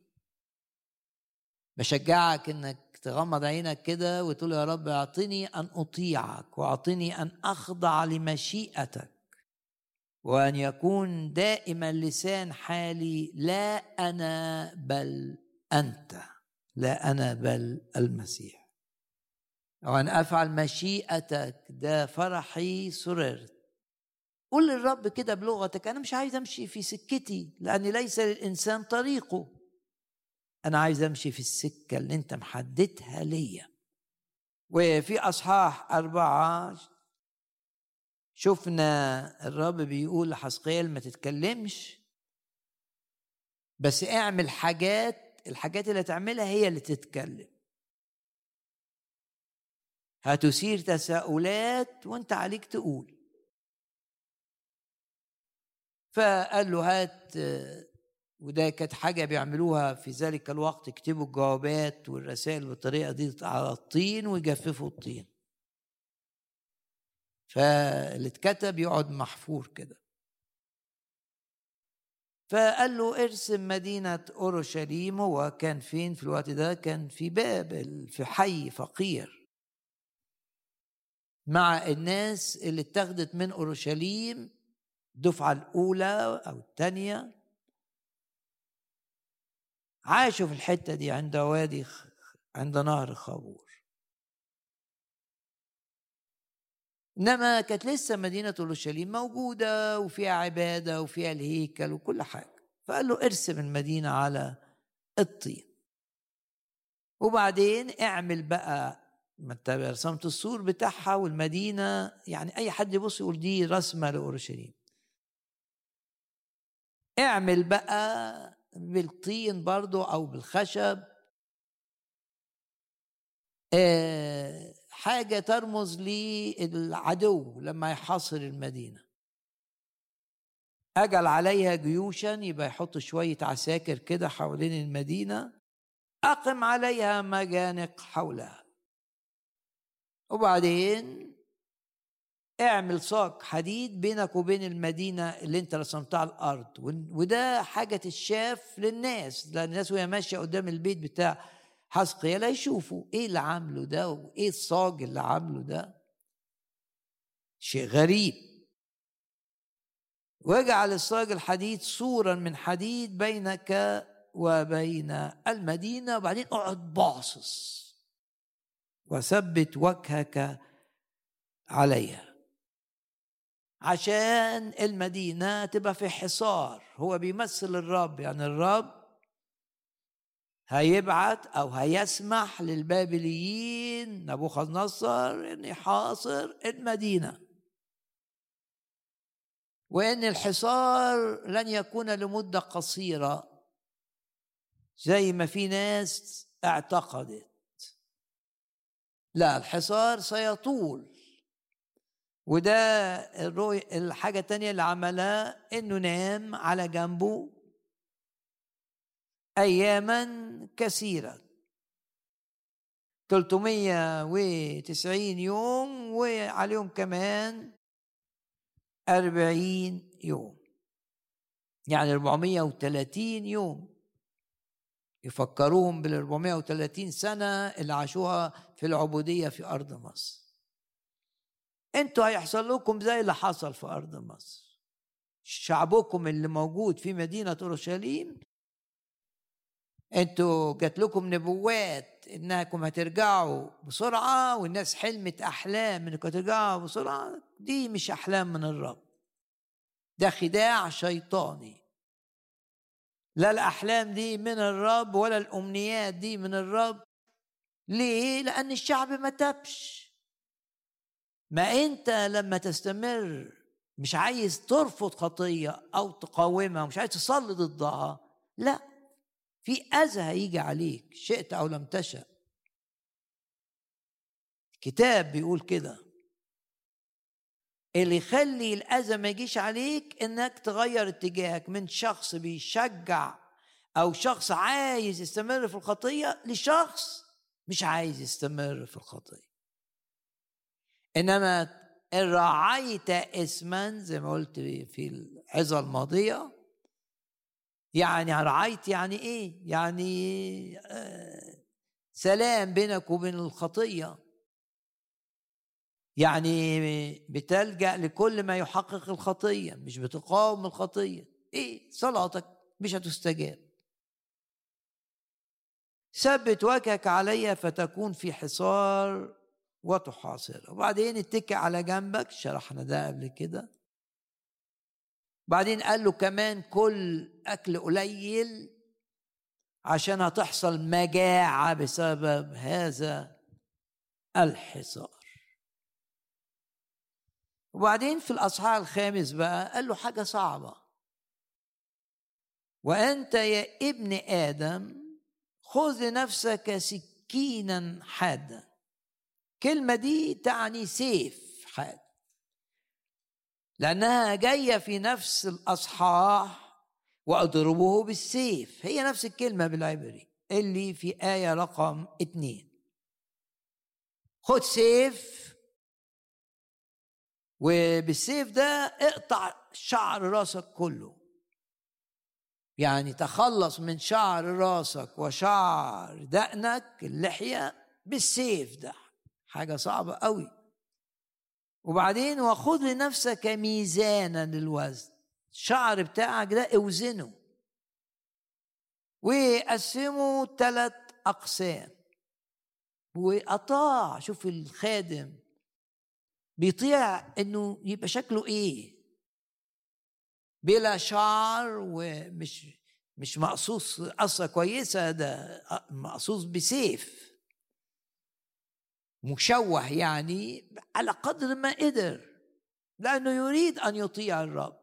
بشجعك انك تغمض عينك كده وتقول يا رب اعطني ان اطيعك، واعطني ان اخضع لمشيئتك، وان يكون دائما لسان حالي لا انا بل انت، لا انا بل المسيح، وان افعل مشيئتك. ده فرحي سررت. قول للرب كده بلغتك، انا مش عايز امشي في سكتي لاني ليس للانسان طريقه، أنا عايز أمشي في السكة اللي أنت محددها ليا. وفي أصحاح أربعة شفنا الرب بيقول لحسقيال ما تتكلمش، بس اعمل حاجات، الحاجات اللي تعملها هي اللي تتكلم، هتثير تساؤلات وأنت عليك تقول. فقال له هات، وده كانت حاجة بيعملوها في ذلك الوقت، يكتبوا الجوابات والرسائل بالطريقة دي على الطين ويجففوا الطين، فاللي اتكتب يقعد محفور كده. فقال له ارسم مدينة أورشليم، وكان فين في الوقت ده؟ كان في بابل، في حي فقير، مع الناس اللي اتخذت من أورشليم الدفعة الأولى أو الثانية، عاشوا في الحتة دي عند وادي عند نهر خابور. إنما كانت لسه مدينة أورشليم موجودة وفيها عبادة وفيها الهيكل وكل حاجة. فقال له ارسم المدينة على الطين، وبعدين اعمل بقى، ما انت رسمت السور بتاعها والمدينة، يعني أي حد يبص يقول دي رسمة لأورشليم. اعمل بقى بالطين برضو أو بالخشب آه حاجة ترمز للعدو لما يحاصر المدينة. أجل عليها جيوشا، يبقى يحط شوية عساكر كده حوالين المدينة، أقم عليها مجانق حولها، وبعدين اعمل ساق حديد بينك وبين المدينة اللي انت رسمتها على الأرض، وده حاجة تشاف للناس، لأن الناس وهي ماشية قدام البيت بتاع حزقيا لا يشوفوا ايه اللي عامله ده وايه الصاج اللي عامله ده، شيء غريب. واجعل الصاج الحديد صورا من حديد بينك وبين المدينة، وبعدين اقعد باصص وثبت وجهك عليها عشان المدينة تبقى في حصار. هو بيمثل الرب، يعني الرب هيبعت أو هيسمح للبابليين نبوخذ نصر أن يحاصر المدينة، وأن الحصار لن يكون لمدة قصيرة زي ما في ناس اعتقدت، لا الحصار سيطول. وده الحاجة التانية اللي عملها، انه نام على جنبه اياما كثيرة، ثلاثمائة وتسعين يوم وعليهم كمان أربعين يوم، يعني أربعمائة وثلاثين يوم. يفكروهم بالأربعمائة وثلاثين سنة اللي عاشوها في العبودية في أرض مصر، انتوا هيحصل لكم زي اللي حصل في أرض مصر، شعبكم اللي موجود في مدينة أورشليم انتوا جات لكم نبوات انكم هترجعوا بسرعة، والناس حلمت أحلام انكم هترجعوا بسرعة، دي مش أحلام من الرب، ده خداع شيطاني. لا الأحلام دي من الرب ولا الأمنيات دي من الرب. ليه؟ لأن الشعب ما تبش. ما أنت لما تستمر مش عايز ترفض خطية أو تقاومها، مش عايز تصلي ضدها، لا في أذى هيجي عليك شئت أو لم تشأ. الكتاب بيقول كده، اللي يخلي الأذى ما يجيش عليك إنك تغير اتجاهك من شخص بيشجع أو شخص عايز يستمر في الخطية لشخص مش عايز يستمر في الخطية. إنما إن رعيت اسما زي ما قلت في العظة الماضية، يعني رعيت يعني إيه؟ يعني آه سلام بينك وبين الخطية، يعني بتلجأ لكل ما يحقق الخطية مش بتقاوم الخطية. ايه صلاتك مش هتستجاب، ثبت وجهك عليها فتكون في حصار وتحاصر. وبعدين اتكئ على جنبك، شرحنا ده قبل كده. بعدين قال له كمان كل أكل قليل عشان هتحصل مجاعة بسبب هذا الحصار. وبعدين في الأصحاح الخامس بقى قال له حاجة صعبة، وأنت يا ابن آدم خذ لنفسك سكينا حادا. كلمة دي تعني سيف حاد، لأنها جاية في نفس الأصحاح، وأضربه بالسيف، هي نفس الكلمة بالعبري اللي في آية رقم اتنين. خذ سيف، وبالسيف ده اقطع شعر راسك كله، يعني تخلص من شعر راسك وشعر دقنك اللحية بالسيف ده، حاجة صعبة قوي. وبعدين وخذ لنفسك ميزانا للوزن، الشعر بتاعك ده اوزنه وقسمه ثلاث أقسام. وقطاع، شوف الخادم بيطيع انه يبقى شكله ايه، بلا شعر ومش مش مقصوص قصه كويسه، ده مقصوص بسيف مشوه يعني على قدر ما قدر، لانه يريد ان يطيع الرب.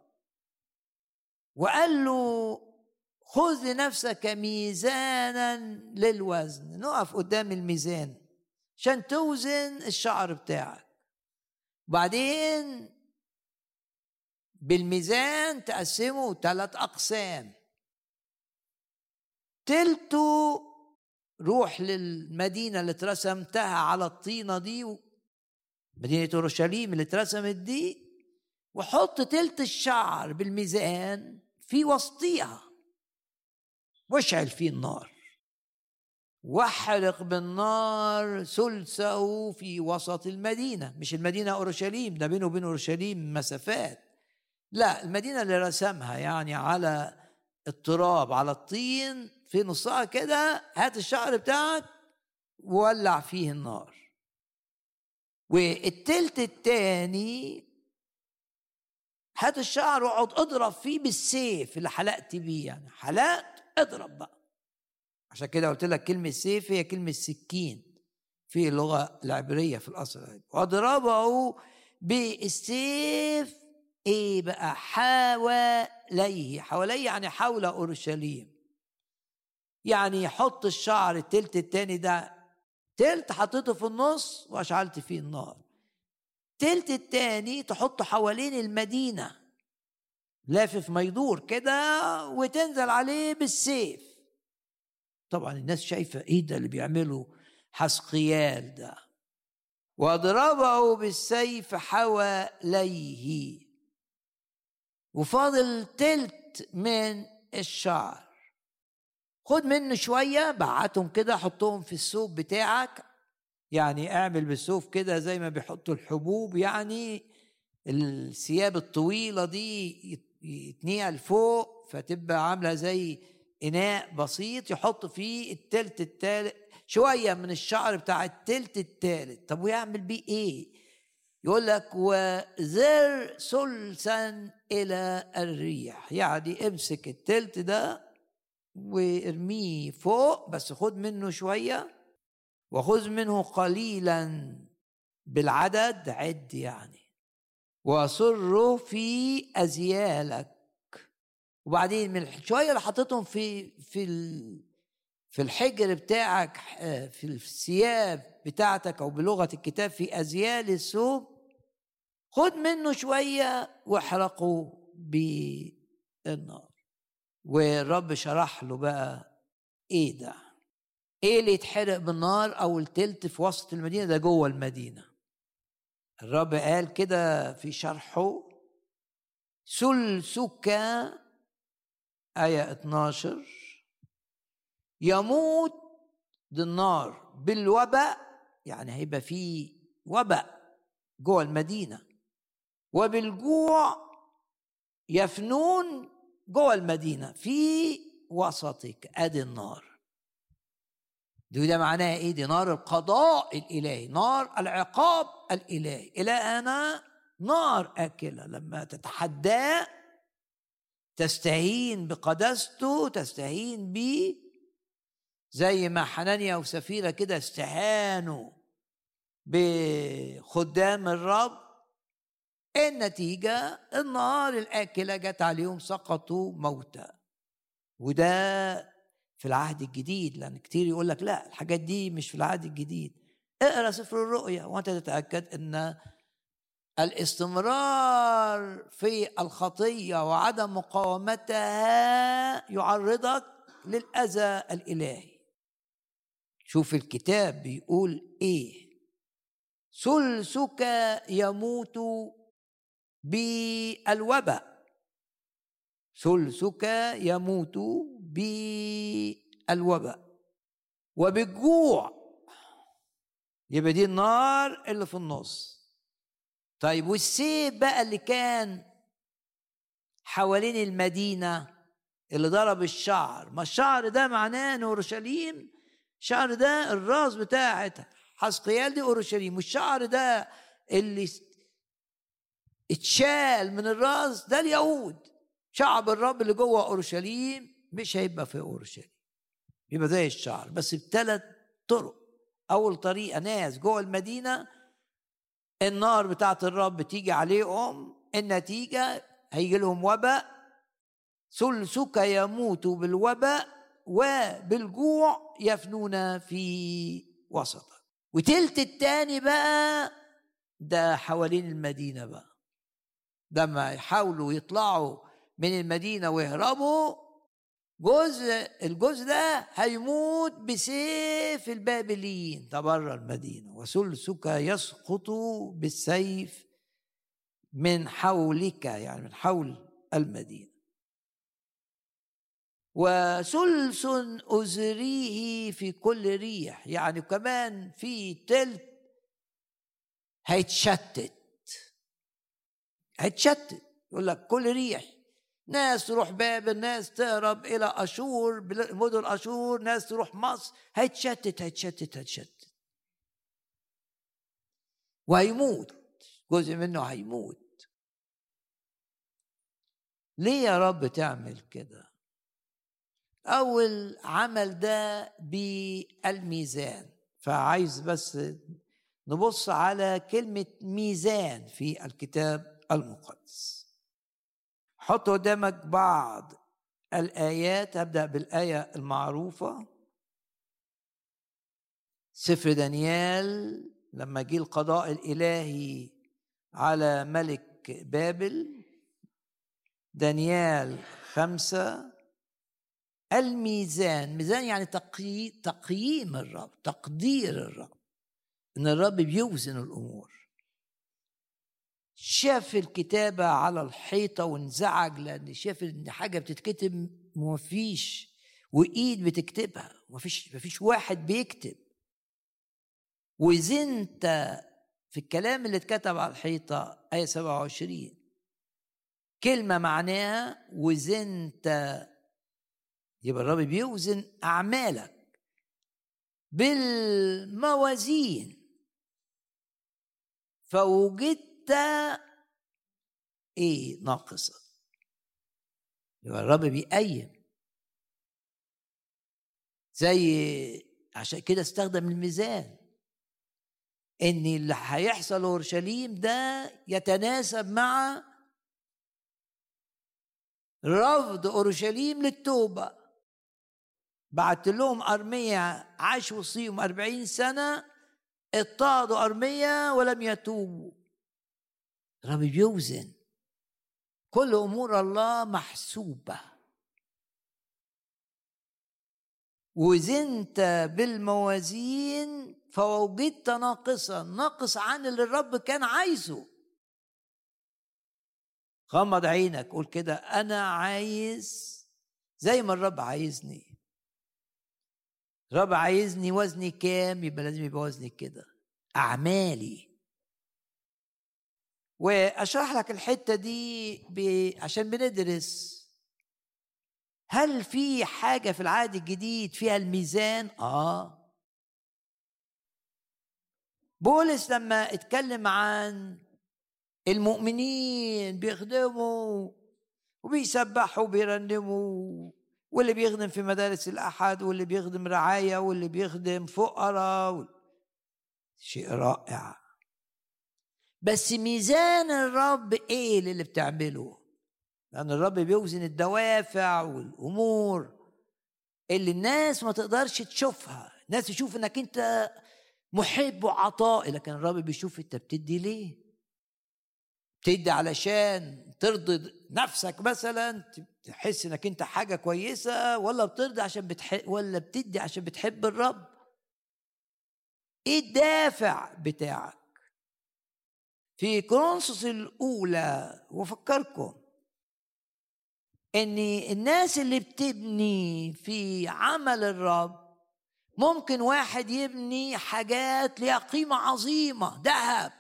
وقال له خذ لنفسك ميزانا للوزن. نقف قدام الميزان عشان توزن الشعر بتاعك، وبعدين بالميزان تقسمه ثلاث أقسام، تلته روح للمدينة اللي اترسمتها على الطينة دي، مدينة اورشليم اللي اترسمت دي، وحط تلت الشعر بالميزان في وسطيها واشعل فيه النار، واحرق بالنار ثلثه في وسط المدينة. مش المدينة اورشليم، ده بينه وبين اورشليم مسافات، لا المدينة اللي رسمها يعني على التراب على الطين في نصها كده، هات الشعر بتاعك وولع فيه النار. والتلت التاني هات الشعر وقعد اضرب فيه بالسيف اللي حلقت بيه، يعني حلقت اضرب بقى، عشان كده قلت لك كلمة سيف هي كلمة سكين في اللغة العبرية في الأصل. واضربه بالسيف ايه بقى؟ حواليه، حواليه يعني حول اورشليم، يعني حط الشعر التلت التاني ده تلت حطيته في النص واشعلت فيه النار، تلت التاني تحطه حوالين المدينة لافف ما يدور كده وتنزل عليه بالسيف. طبعا الناس شايفة ايه ده اللي بيعمله حسقيال ده. واضربه بالسيف حواليه، وفاضل تلت من الشعر، خد منه شوية بعتهم كده حطهم في السوق بتاعك، يعني اعمل بالسوف كده زي ما بيحطوا الحبوب، يعني الثياب الطويلة دي يتنيها لفوق فتبقى عاملة زي إناء بسيط يحط فيه التلت التالت شوية من الشعر بتاع التلت التالت. طب ويعمل بيه ايه؟ يقول لك وزر ثلثا إلى الريح، يعني امسك التلت ده وارميه فوق بس خد منه شوية، وخذ منه قليلا بالعدد عد يعني، وصره في أزيالك. وبعدين من شوية اللي حطيتهم في في في الحجر بتاعك في الثياب بتاعتك، أو بلغة الكتاب في أزيال الثوب، خد منه شوية واحرقه بالنار. والرب شرح له بقى إيه ده، ايه اللي يتحرق بالنار او التلت في وسط المدينة ده جوه المدينة. الرب قال كده في شرحه ثلثك آية اتناشر يموت بالنار بالوباء، يعني هيبقى فيه وباء جوه المدينة، وبالجوع يفنون جوه المدينة في وسطك، ادي النار دي. ده معناها ايه؟ دي نار القضاء الالهي، نار العقاب الالهي. الى انا نار اكله، لما تتحداه تستهين بقداسته تستهين بيه، زي ما حنانيا وسفيرة كده استهانوا بخدام الرب، النتيجه النار الاكله جت عليهم سقطوا موتى. وده في العهد الجديد، لأن كتير يقول لك لا الحاجات دي مش في العهد الجديد، اقرأ سفر الرؤيا وانت تتأكد ان الاستمرار في الخطية وعدم مقاومتها يعرضك للأذى الإلهي. شوف الكتاب بيقول ايه، ثلثك يموت بالوباء، ثلثك يموت بالوباء وبالجوع، يبقى دي النار اللي في النص. طيب والسيف بقى اللي كان حوالين المدينة اللي ضرب الشعر، ما الشعر ده معناه ان اورشليم، الشعر ده الراس بتاعت حسقيال دي اورشليم، والشعر ده اللي اتشال من الراس ده اليهود، شعب الرب اللي جوه اورشليم مش هيبقى في اورشليم، يبقى زي الشعر بس بثلاث طرق. اول طريقه ناس جوه المدينه النار بتاعت الرب تيجي عليهم، النتيجه هيجي لهم وباء ثلثك يموت بالوباء وبالجوع يفنون في وسطك. وتلت التاني بقى ده حوالين المدينة بقى، لما يحاولوا يطلعوا من المدينة ويهربوا جزء الجزء ده هيموت بسيف البابليين تبرى المدينة، وثلثك يسقط بالسيف من حولك، يعني من حول المدينة. وثلث أزريه في كل ريح، يعني كمان في تلت هيتشتت هيتشتت، يقول لك كل ريح، ناس تروح بابل، ناس تهرب إلى أشور مدن أشور، ناس تروح مصر، هيتشتت هيتشتت هيتشتت، وهيموت جزء منه هيموت. ليه يا رب تعمل كده؟ أول عمل ده بالميزان، فعايز بس نبص على كلمة ميزان في الكتاب المقدس. حط قدامك بعض الآيات، أبدأ بالآية المعروفة، سفر دانيال لما جه القضاء الإلهي على ملك بابل، دانيال خمسة. الميزان، ميزان يعني تقي... تقييم الرب، تقدير الرب، إن الرب بيوزن الأمور. شاف الكتابة على الحيطة وانزعج، لأن شاف إن حاجة بتتكتب ومفيش وإيد بتكتبها، ومفيش مفيش واحد بيكتب. وزنت في الكلام اللي اتكتب على الحيطة، آية سبعة وعشرين، كلمة معناها وزنت، يبقى الرب بيوزن أعمالك بالموازين. فوجدت ايه ناقصة، يبقى الرب بيقيم. زي عشان كده استخدم الميزان، ان اللي هيحصل اورشليم ده يتناسب مع رفض اورشليم للتوبة. بعت لهم أرميا، عاشوا فيهم أربعين سنة، اضطهدوا أرميا ولم يتوبوا. الرب بيوزن، كل أمور الله محسوبة. وزنت بالموازين فوجدت ناقصا، ناقص عن اللي الرب كان عايزه. غمض عينك، قول كده، أنا عايز زي ما الرب عايزني. رب عايزني وزني كام، يبقى لازم يبقى وزني كده، أعمالي. وأشرح لك الحتة دي ب... عشان بندرس هل في حاجة في العهد الجديد فيها الميزان؟ آه بولس لما اتكلم عن المؤمنين بيخدموا وبيسبحوا وبيرنموا، واللي بيخدم في مدارس الأحد، واللي بيخدم رعاية، واللي بيخدم فقراء، شيء رائع. بس ميزان الرب ايه اللي بتعمله؟ لأن الرب بيوزن الدوافع والأمور اللي الناس ما تقدرش تشوفها. الناس تشوف انك انت محب وعطاء، لكن الرب بيشوف انت بتدي ليه. بتدي علشان ترضي نفسك مثلا، تحس انك انت حاجه كويسه، ولا بترضي عشان بتحب، ولا بتدي عشان بتحب الرب؟ ايه الدافع بتاعك؟ في كورنثوس الاولى، وفكركم ان الناس اللي بتبني في عمل الرب، ممكن واحد يبني حاجات ليها قيمه عظيمه، ذهب.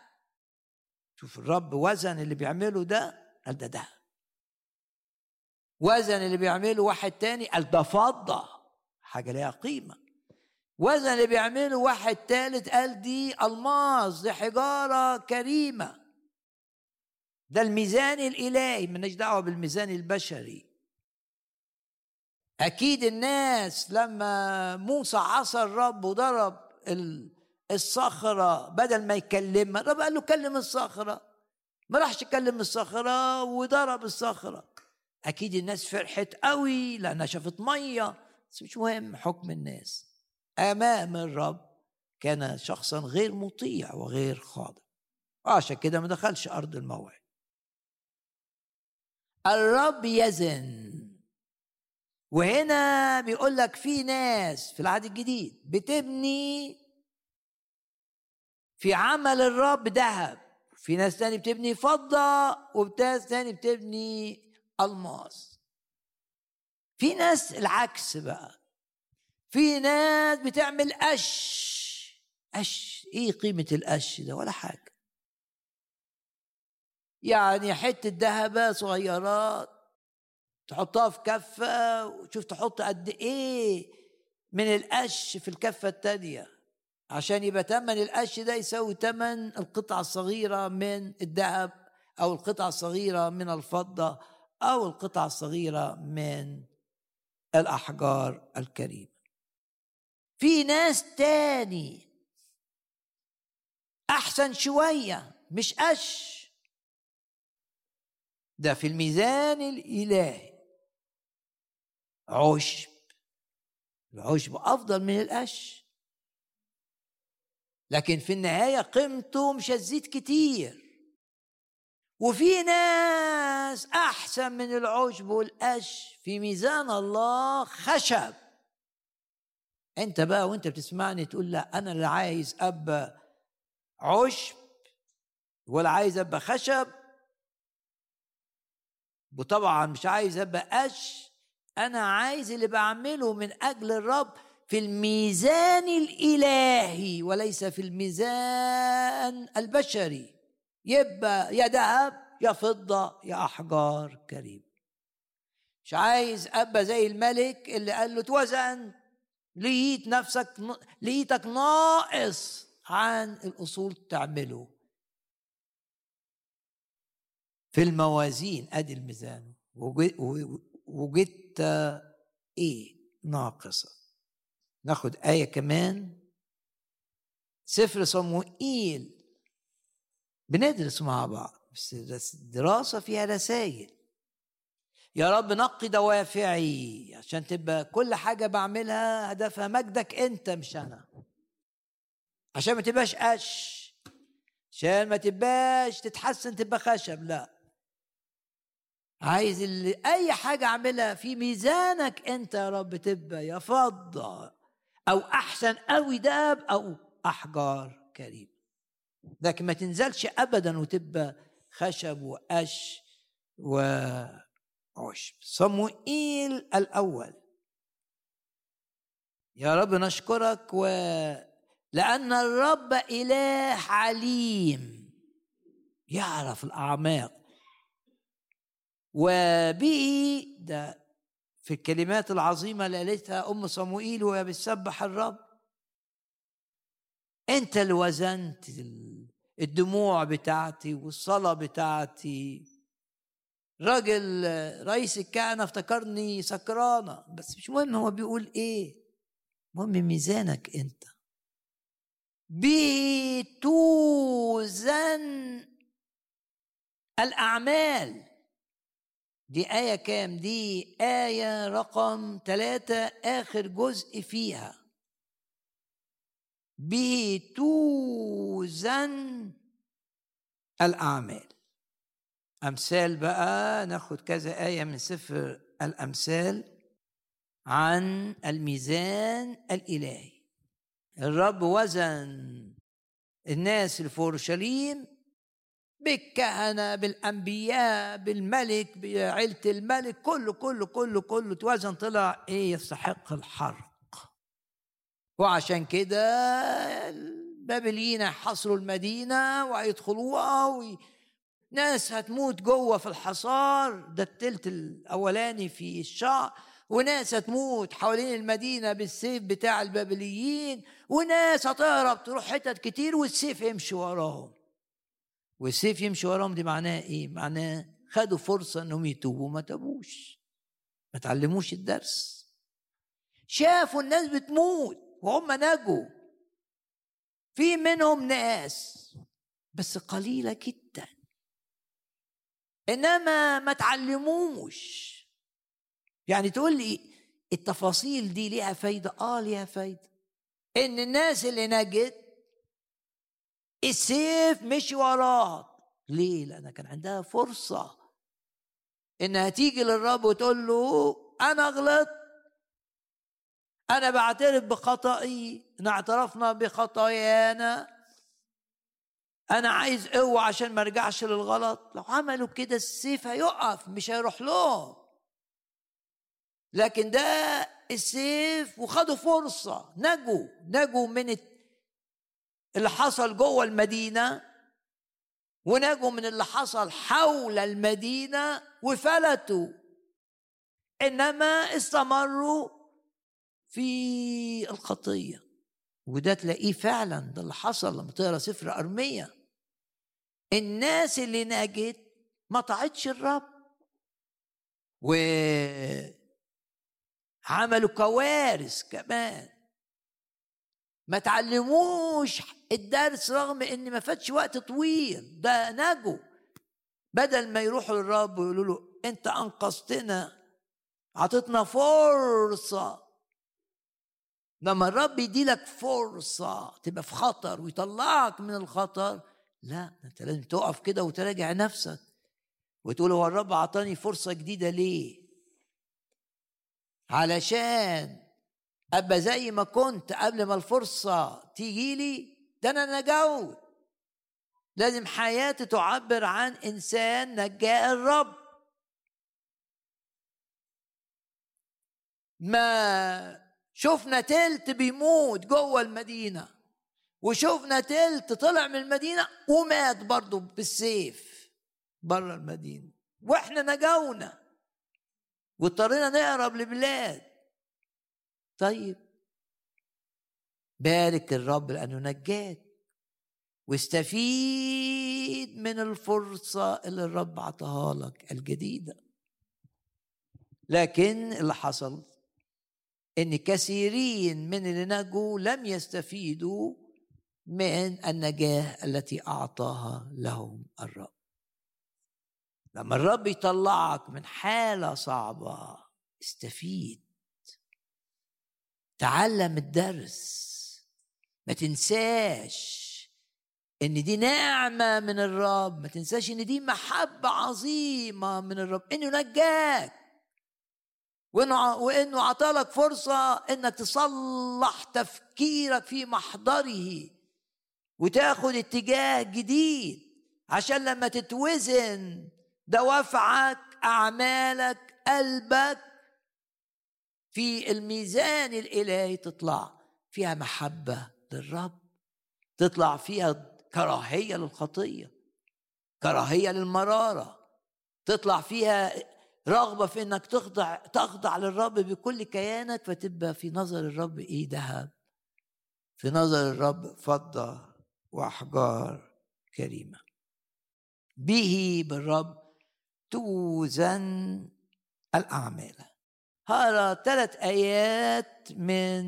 شوف الرب وزن اللي بيعمله ده، قال ده ده وزن اللي بيعمله واحد تاني، قال ده فضة، حاجة ليها قيمة. وزن اللي بيعمله واحد تالت، قال دي ألماس، دي حجارة كريمة. ده الميزان الإلهي، مالناش دعوة بالميزان البشري. أكيد الناس لما موسى عصى الرب وضرب الصخرة، بدل ما يكلمها الرب قال له كلم الصخرة، ما راحش يكلم الصخرة وضرب الصخرة. أكيد الناس فرحت قوي لأنها شافت مية، بس مش مهم حكم الناس. أمام الرب كان شخصا غير مطيع وغير خاضع، عشان كده ما دخلش أرض الموعد. الرب يزن، وهنا بيقول لك في ناس في العهد الجديد بتبني في عمل الرب ذهب، في ناس تاني بتبني فضة، وبناس تاني بتبني ألماس. في ناس العكس بقى، في ناس بتعمل قش. قش ايه قيمة القش ده؟ ولا حاجة، يعني حتة دهبة صغيرات تحطها في كفة وشوف تحط قد ايه من القش في الكفة التانية عشان يبقى تمن القش ده يساوي تمن القطعة الصغيرة من الذهب أو القطعة الصغيرة من الفضة أو القطعة الصغيرة من الأحجار الكريمة. في ناس تاني أحسن شوية، مش قش، ده في الميزان الإلهي عشب، العشب أفضل من القش، لكن في النهاية قيمته مش هتزيد كتير. وفي ناس أحسن من العشب والقش في ميزان الله، خشب. أنت بقى وأنت بتسمعني تقول لا، أنا اللي عايز أبقى عشب ولا عايز أبقى خشب، وطبعا مش عايز أبقى قش. أنا عايز اللي بعمله من أجل الرب في الميزان الإلهي وليس في الميزان البشري، يبقى يا ذهب يا فضة يا أحجار كريم. مش عايز أبقى زي الملك اللي قال له توزن، لقيت نفسك لقيتك ناقص عن الأصول تعمله في الموازين. أدي الميزان، وجدت إيه ناقصة. ناخد آية كمان، سفر صموئيل بندرس مع بعض، بس دراسة فيها رسائل. يا رب نقي دوافعي عشان تبقى كل حاجة بعملها هدفها مجدك انت مش انا، عشان ما تبقاش قش، عشان ما تبقاش تتحسن تبقى خشب. لا، عايز اللي اي حاجة اعملها في ميزانك انت يا رب تبقى يا فضة او احسن قوي دهب او احجار كريم، لكن ما تنزلش أبدا وتبقى خشب وقش وعشب. صموئيل الأول. يا رب نشكرك و... لأن الرب إله عليم، يعرف الأعماق، وبه ده في الكلمات العظيمة اللي قالتها أم صموئيل وهي بتسبح الرب. أنت اللي وزنت الدموع بتاعتي والصلاة بتاعتي. راجل رئيس الكهنة افتكرني سكرانة، بس مش مهم هو بيقول إيه، مهم ميزانك أنت. بتوزن الأعمال. دي آية كام؟ دي آية رقم ثلاثة آخر جزء فيها. بتوزن الأعمال. أمثال بقى، ناخد كذا آية من سفر الأمثال عن الميزان الإلهي. الرب وزن الناس اللي في اورشليم بالكهنة بالأنبياء بالملك بعيلة الملك، كله كله كله كله توزن، طلع إيه؟ يستحق الحرب. وعشان كده البابليين حصروا المدينة وهيدخلوها وناس هتموت جوه في الحصار، ده التلت الأولاني في الشعب، وناس هتموت حوالين المدينة بالسيف بتاع البابليين، وناس هتهرب تروح حتت كتير والسيف يمشي وراهم. والسيف يمشي وراهم دي معناه ايه؟ معناه خدوا فرصة انهم يتوبوا، ما تابوش، ما تعلموش الدرس. شافوا الناس بتموت وهم نجوا، في منهم ناس بس قليلة جدا انما ما تعلموش. يعني تقول لي التفاصيل دي ليها فايدة؟ اه ليها فايدة. ان الناس اللي نجت السيف مشي وراها ليه؟ لأنها كان عندها فرصة انها تيجي للرب وتقول له انا غلط، انا بعترف بخطئي، انا اعترفنا بخطايانا، انا عايز قوة عشان ما ارجعش للغلط. لو عملوا كده السيف هيقف مش هيروح لهم، لكن ده السيف وخدوا فرصة، نجوا نجوا من اللي حصل جوه المدينة، ونجوا من اللي حصل حول المدينة وفلتوا، إنما استمروا في الخطية. وده تلاقيه فعلا ده اللي حصل لما تقرأ سفر أرميا. الناس اللي نجت ما طاعتش الرب و عملوا كوارث كمان. ما تعلموش الدرس رغم ان ما فاتش وقت طويل، ده نجوا. بدل ما يروحوا للرب ويقولوا له انت انقذتنا، عطتنا فرصة. لما الرب يديلك فرصة تبقى في خطر ويطلعك من الخطر، لا انت لازم تقف كده وتراجع نفسك وتقول هو الرب عطاني فرصة جديدة ليه؟ علشان أبقى زي ما كنت قبل ما الفرصة تيجيلي؟ ده أنا نجوت. لازم حياتي تعبر عن إنسان نجاء الرب. ما شفنا تلت بيموت جوه المدينة، وشفنا تلت طلع من المدينة ومات برضو بالسيف بره المدينة، وإحنا نجونا واضطرينا نهرب لبلاد. طيب بارك الرب لأنه نجاك، واستفيد من الفرصة اللي الرب عطاها لك الجديدة. لكن اللي حصل إن كثيرين من اللي نجوا لم يستفيدوا من النجاة التي أعطاها لهم الرب. لما الرب يطلعك من حالة صعبة استفيد، تعلم الدرس، ما تنساش ان دي نعمة من الرب، ما تنساش ان دي محبة عظيمة من الرب، انه نجاك وانه عطالك فرصة انك تصلح تفكيرك في محضره وتاخد اتجاه جديد، عشان لما تتوزن دوافعك أعمالك قلبك في الميزان الإلهي تطلع فيها محبة للرب، تطلع فيها كراهية للخطية، كراهية للمرارة، تطلع فيها رغبة في أنك تخضع, تخضع للرب بكل كيانك، فتبقى في نظر الرب إيه؟ ذهب، في نظر الرب فضة وأحجار كريمة. به بالرب توزن الأعمال. هقرا ثلاث آيات من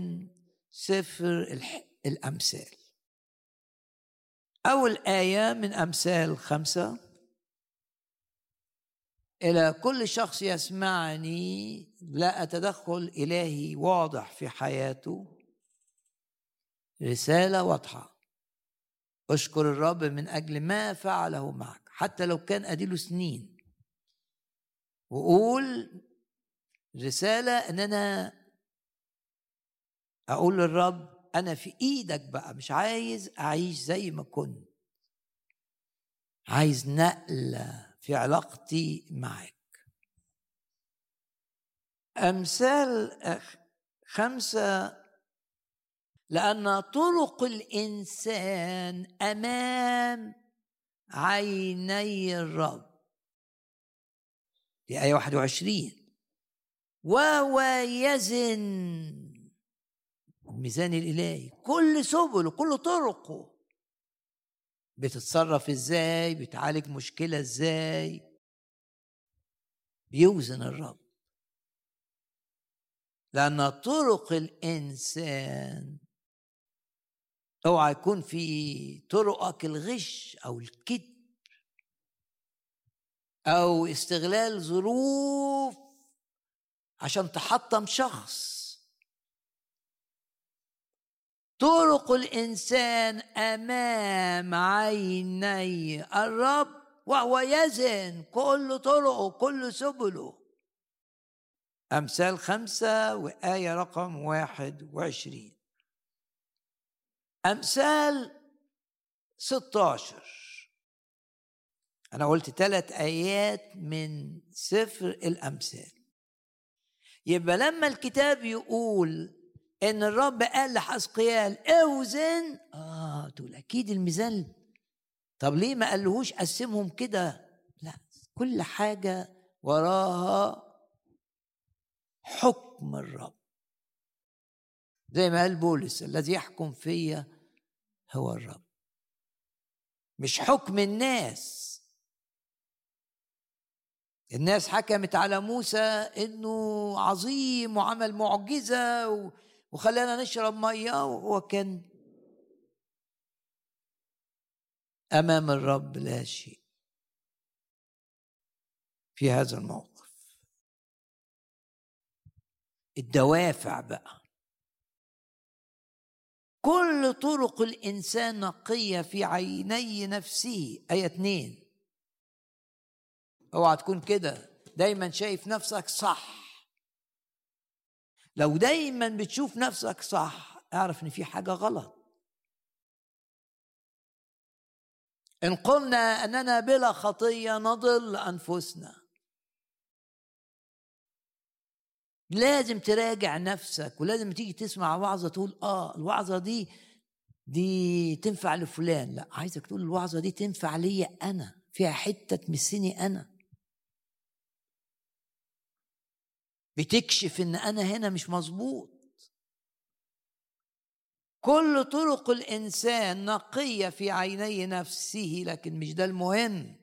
سفر الأمثال. أول آية من أمثال خمسة: إلى كل شخص يسمعني لا تدخل إلهي واضح في حياته، رسالة واضحة، أشكر الرب من أجل ما فعله معك حتى لو كان أديله سنين، وقول رسالة ان انا اقول للرب انا في ايدك بقى، مش عايز اعيش زي ما كنت، عايز نقلة في علاقتي معك. أمثال خمسة: لأن طرق الإنسان امام عيني الرب، دي آية واحد وعشرين، وهو يزن الميزان الإلهي كل سبله كل طرقه، بتتصرف ازاي، بتعالج مشكلة ازاي، بيوزن الرب. لأن طرق الإنسان، اوعى يكون في طرقك الغش أو الكذب، أو استغلال ظروف عشان تحطم شخص. طرق الإنسان أمام عيني الرب وهو يزن كل طرقه كل سبله. أمثال خمسة وآية رقم واحد وعشرين. أمثال ستاشر. أنا قلت ثلاث آيات من سفر الأمثال. يبقى لما الكتاب يقول إن الرب قال لحزقيال اوزن، آه تقول أكيد الميزان. طب ليه ما قالهوش قسمهم كده؟ لا، كل حاجة وراها حكم الرب. زي ما قال بولس الذي يحكم فيا هو الرب، مش حكم الناس. الناس حكمت على موسى إنه عظيم وعمل معجزة و وخلانا نشرب ميه وكان امام الرب لا شيء في هذا الموقف. الدوافع بقى، كل طرق الانسان نقيه في عيني نفسه. ايه اتنين. اوعى تكون كده دايما شايف نفسك صح. لو دايما بتشوف نفسك صح اعرف ان في حاجة غلط. ان قلنا اننا بلا خطية نضل انفسنا. لازم تراجع نفسك، ولازم تيجي تسمع وعظة تقول اه الوعظة دي دي تنفع لفلان. لا، عايزك تقول الوعظة دي تنفع لي انا، فيها حتة تمسني انا، بتكشف ان انا هنا مش مظبوط. كل طرق الانسان نقيه في عيني نفسه، لكن مش ده المهم.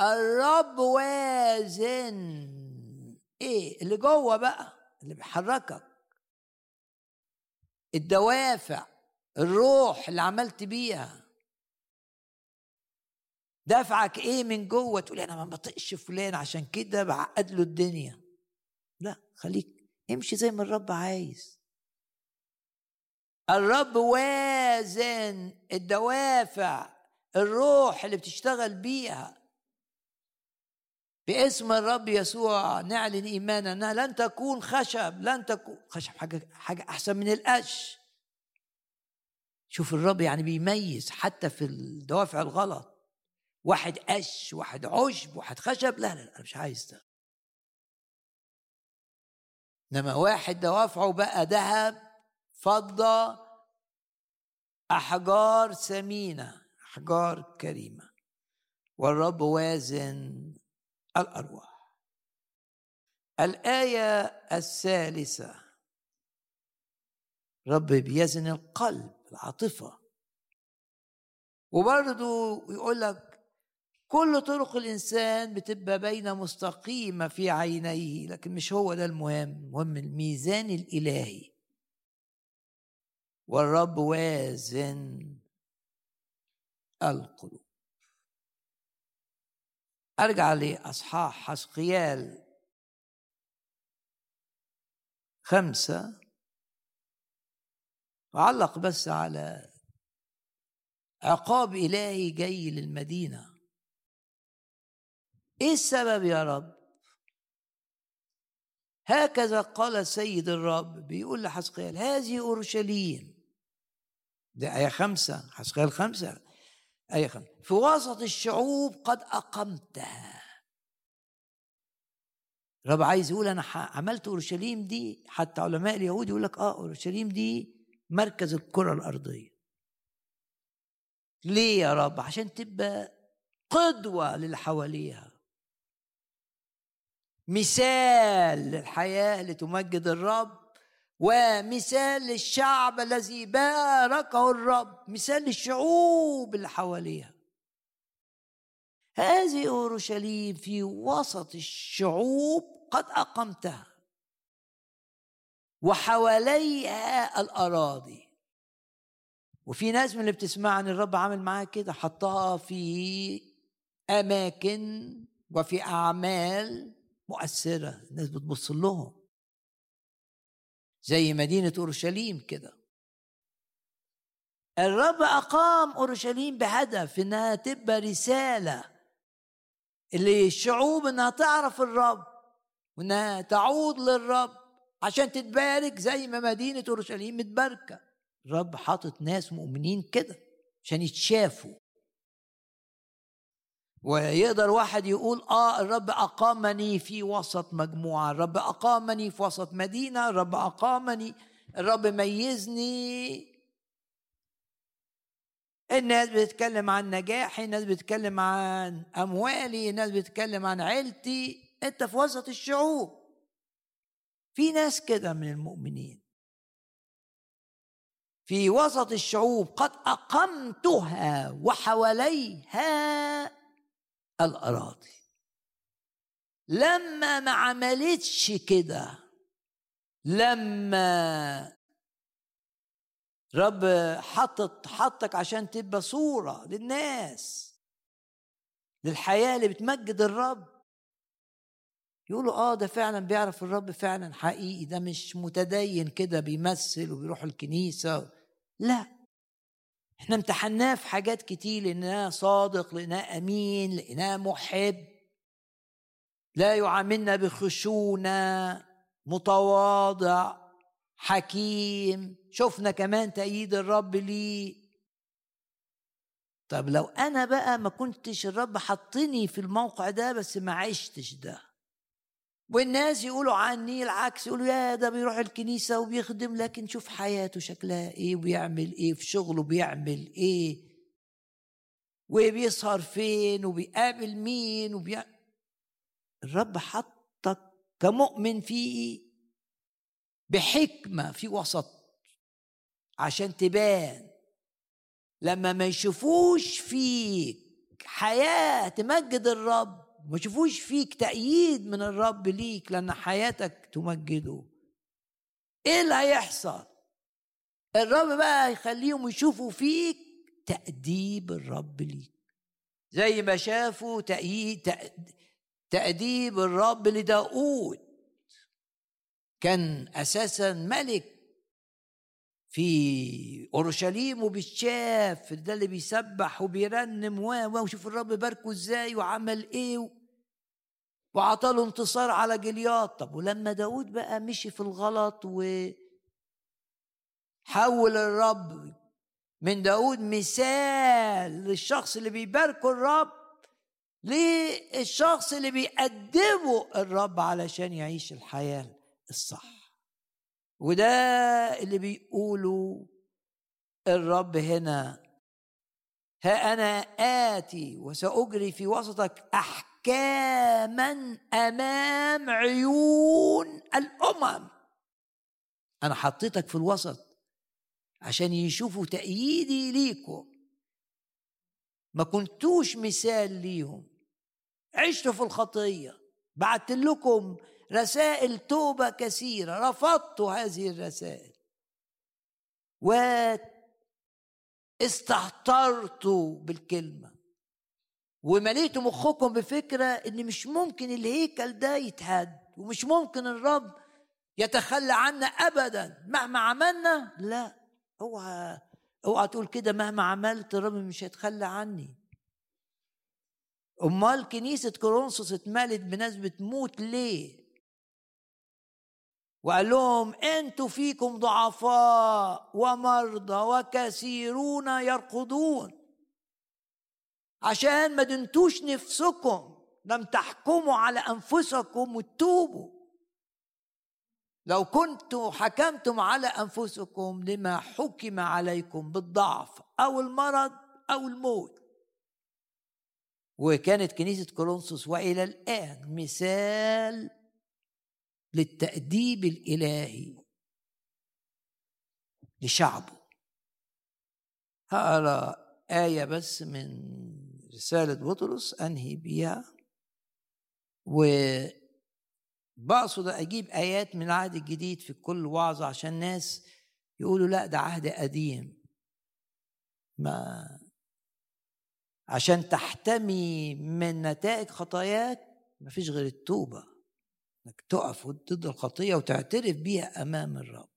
الرب وازن. ايه اللي جوه بقى اللي بيحركك؟ الدوافع، الروح اللي عملت بيها. دافعك ايه من جوه؟ تقول انا ما بطقش فلان عشان كده بعقد له الدنيا. لا، خليك امشي زي ما الرب عايز. الرب وازن الدوافع، الروح اللي بتشتغل بيها. باسم الرب يسوع نعلن ايماننا. لن تكون خشب، لن تكون خشب حاجه حاجه احسن من القش. شوف الرب يعني بيميز حتى في الدوافع الغلط. واحد قش، واحد عشب، واحد خشب. لا لا لا، انا مش عايز ده. لما واحد دوافعه بقى ذهب، فضة، أحجار ثمينة، أحجار كريمة. والرب وازن الأرواح. الآية الثالثة، رب بيزن القلب، العاطفة. وبرضو يقول لك كل طرق الإنسان بتبقى بين مستقيمة في عينيه، لكن مش هو ده المهم. المهم الميزان الإلهي. والرب وازن القلوب. أرجع لأصحاح حزقيال خمسة وعلق بس على عقاب إلهي جاي للمدينة. ايه السبب يا رب؟ هكذا قال سيد الرب، بيقول لحزقيال هذه اورشليم. ده ايه خمسة، حزقيال خمسة ايه خمسة. في وسط الشعوب قد اقمتها. الرب عايز يقول انا عملت اورشليم دي. حتى علماء اليهود يقول لك اه اورشليم دي مركز الكرة الارضية. ليه يا رب؟ عشان تبقى قدوة للي حواليها، مثال للحياة اللي تمجد الرب، ومثال للشعب الذي باركه الرب، مثال للشعوب اللي حواليها. هذه اورشليم في وسط الشعوب قد اقمتها، وحواليها الاراضي. وفي ناس من اللي بتسمعني الرب عامل معاها كده، حطها في اماكن وفي أعمال مؤثرة الناس بتبص لهم، زي مدينة أورشليم كده. الرب أقام أورشليم بهدف إنها تبقى رسالة اللي الشعوب إنها تعرف الرب وإنها تعود للرب عشان تتبارك زي ما مدينة أورشليم متباركة. الرب حاطط ناس مؤمنين كده عشان يتشافوا، ويقدر واحد يقول آه الرب أقامني في وسط مجموعة، الرب أقامني في وسط مدينة، الرب أقامني، الرب ميزني. الناس بتتكلم عن نجاحي، الناس بتتكلم عن أموالي، الناس بتتكلم عن عيلتي. أنت في وسط الشعوب. في ناس كده من المؤمنين في وسط الشعوب، قد أقمتها وحواليها الأراضي. لما ما عملتش كده، لما رب حطت حطك عشان تبقى صورة للناس للحياة اللي بتمجد الرب، يقولوا آه ده فعلا بيعرف الرب، فعلا حقيقي، ده مش متدين كده بيمثل وبيروح الكنيسة. لا، احنا امتحناه في حاجات كتير، لأنه صادق، لأنه أمين، لأنه محب، لا يعاملنا بخشونة، متواضع، حكيم. شفنا كمان تأييد الرب ليه. طب لو أنا بقى ما كنتش الرب حطني في الموقع ده، بس ما عشتش ده، والناس يقولوا عني العكس، يقولوا يا ده بيروح الكنيسة وبيخدم، لكن شوف حياته شكلها ايه، وبيعمل ايه في شغله، بيعمل ايه، وبيسهر فين، وبيقابل مين، وبيعمل. الرب حطك كمؤمن فيه بحكمة في وسط عشان تبان. لما ما يشوفوش فيك حياة تمجد الرب، ما يشوفوش فيك تأييد من الرب ليك لأن حياتك تمجده، ايه اللي هيحصل؟ الرب بقى يخليهم يشوفوا فيك تأديب الرب ليك، زي ما شافوا تأييد تأديب الرب لداود. كان أساسا ملك في أورشليم وبيتشاف، ده اللي بيسبح وبيرنم واو، وشوف الرب باركه ازاي وعمل ايه وعطاله انتصار على جليات. طب ولما داود بقى مشي في الغلط وحول الرب من داود مثال للشخص اللي بيباركه الرب للشخص اللي بيقدمه الرب علشان يعيش الحياة الصح. وده اللي بيقوله الرب هنا، ها أنا آتي وسأجري في وسطك أحكاما أمام عيون الأمم. أنا حطيتك في الوسط عشان يشوفوا تأييدي ليكم، ما كنتوش مثال ليهم، عشتوا في الخطية، بعت لكم رسائل توبة كثيرة، رفضتوا هذه الرسائل واستهترتوا بالكلمة، ومليتوا مخكم بفكرة ان مش ممكن الهيكل ده يتهد، ومش ممكن الرب يتخلى عنا ابدا مهما عملنا. لا، اوعى اوعى تقول كده، مهما عملت الرب مش هيتخلى عني. أمال كنيسة كورنثوس اتملت بناس بتموت ليه؟ وقال لهم أنتوا فيكم ضعفاء ومرضى وكثيرون يرقدون، عشان ما دنتوش نفسكم، لم تحكموا على أنفسكم وتوبوا. لو كنتوا حكمتم على أنفسكم لما حكم عليكم بالضعف أو المرض أو الموت. وكانت كنيسة كورنثوس وإلى الآن مثال للتأديب الإلهي لشعبه. هقرأ آية بس من رسالة بطرس أنهي بيها، وبقصد أجيب آيات من العهد الجديد في كل وعظ عشان الناس يقولوا لا ده عهد قديم، ما عشان تحتمي من نتائج خطاياك مفيش غير التوبة، انك تقف ضد الخطية وتعترف بيها امام الرب.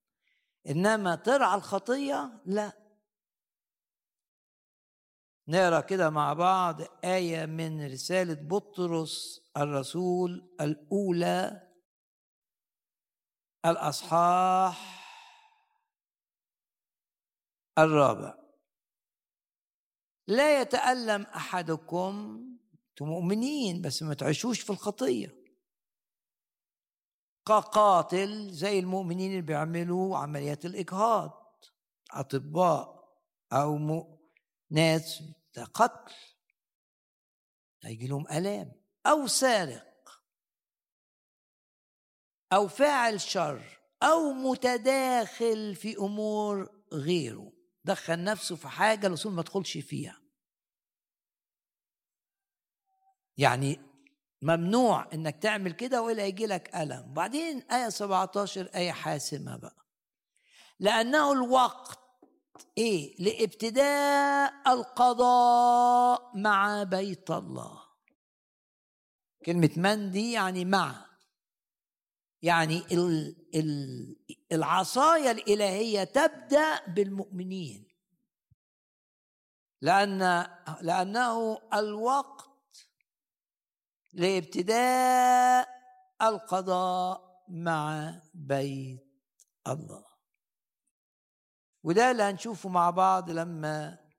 انما ترعى الخطية لا. نقرأ كده مع بعض آية من رسالة بطرس الرسول الأولى الأصحاح الرابع. لا يتألم أحدكم، أنتم مؤمنين بس ما تعيشوش في الخطية كقاتل زي المؤمنين اللي بيعملوا عمليات الإجهاض، أطباء أو مؤمنين ناس ده قتل هيجي لهم ألام، أو سارق أو فاعل شر أو متداخل في أمور غيره، دخل نفسه في حاجة الرسول ما دخلش فيها. يعني ممنوع إنك تعمل كده وإلا يجي لك ألم. بعدين آية سبعتاشر آية حاسمة بقى، لأنه الوقت ايه لابتداء القضاء مع بيت الله. كلمة من دي يعني مع، يعني ال ال العصاية الإلهية تبدأ بالمؤمنين، لأن لأنه الوقت لابتداء القضاء مع بيت الله. وده اللي هنشوفه مع بعض لما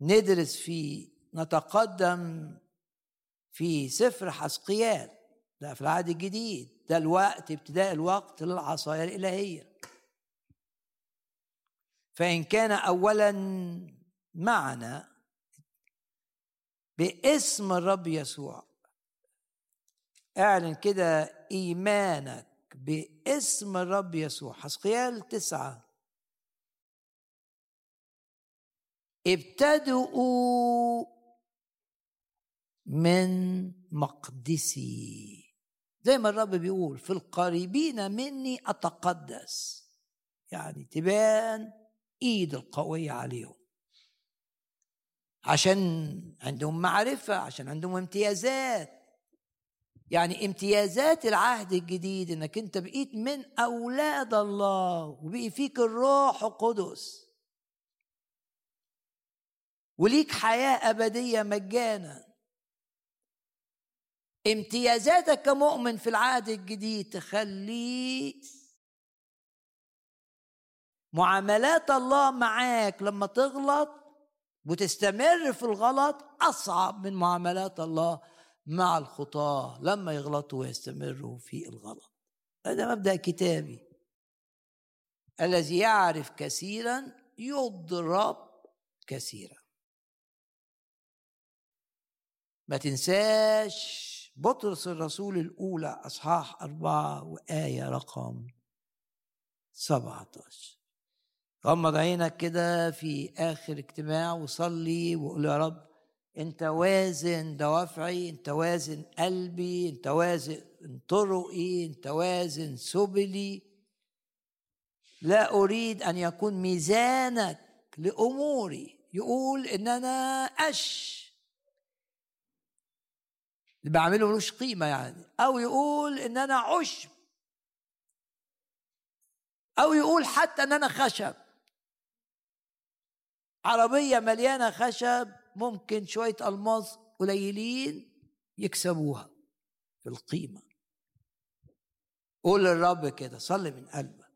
ندرس في نتقدم في سفر حسقيال، ده في العهد الجديد، ده الوقت ابتداء الوقت للعصايا الإلهية. فإن كان أولا معنا باسم الرب يسوع، اعلن كده إيمانك باسم الرب يسوع. حسقيال تسعة، ابتدؤوا من مقدسي، زي ما الرب بيقول في القريبين مني أتقدس، يعني تبان إيد القوية عليهم عشان عندهم معرفة، عشان عندهم امتيازات. يعني امتيازات العهد الجديد انك انت بقيت من أولاد الله وبقي فيك الروح القدس وليك حياة أبدية مجانا. امتيازاتك كمؤمن في العهد الجديد تخلي معاملات الله معاك لما تغلط وتستمر في الغلط أصعب من معاملات الله مع الخطاة لما يغلطوا ويستمروا في الغلط. هذا مبدأ كتابي، الذي يعرف كثيرا يضرب كثيرا. ما تنساش بطرس الرسول الأولى أصحاح أربعة وآية رقم سبعتاشر. غمض عينك كده في آخر اجتماع وصلي وقول يا رب انت وازن دوافعي، انت وازن قلبي، انت وازن طرقي، انت وازن سبلي. لا اريد ان يكون ميزانك لاموري يقول ان انا اش اللي بعمله ملوش قيمه، يعني او يقول ان انا عشب، او يقول حتى ان انا خشب. عربيه مليانه خشب ممكن شوية ألماس قليلين يكسبوها في القيمة. قول للرب كده، صلي من قلبك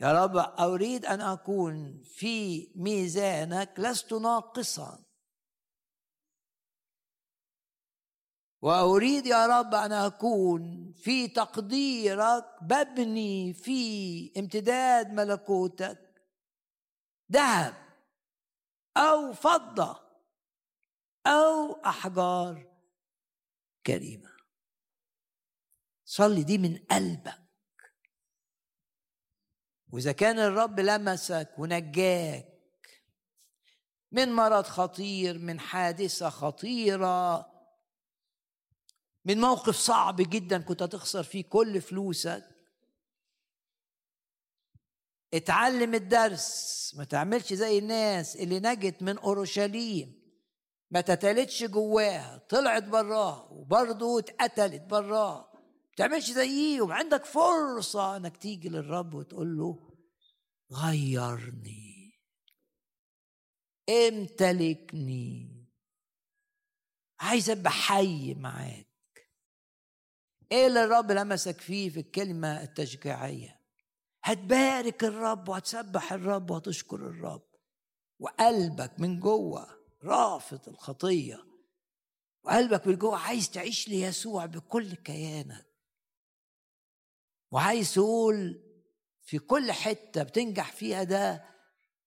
يا رب أريد أن أكون في ميزانك، لست ناقصا، وأريد يا رب أن أكون في تقديرك ببني في امتداد ملكوتك ذهب أو فضة أو أحجار كريمة. صلي دي من قلبك، وإذا كان الرب لمسك ونجاك من مرض خطير، من حادثة خطيرة، من موقف صعب جدا كنت هتخسر فيه كل فلوسك، اتعلم الدرس، ما تعملش زي الناس اللي نجت من اورشليم ما تتلتش جواها، طلعت براها وبرضه اتقتلت براها. ما تعملش زيهم، عندك فرصه انك تيجي للرب وتقول له غيرني، امتلكني، عايز ابقى حي معاك. ايه اللي الرب لمسك فيه في الكلمه التشجيعيه؟ هتبارك الرب وهتسبح الرب وهتشكر الرب وقلبك من جوه رافض الخطيه، وقلبك من جوه عايز تعيش ليسوع بكل كيانك، وعايز تقول في كل حته بتنجح فيها ده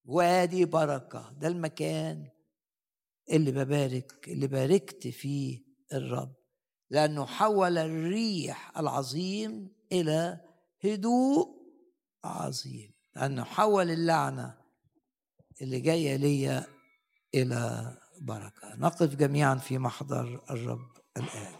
وادي بركه، ده المكان اللي ببارك اللي باركت فيه الرب، لأنه حول الريح العظيم إلى هدوء عظيم، لأنه حول اللعنة اللي جاية لي إلى بركة. نقف جميعا في محضر الرب الآن.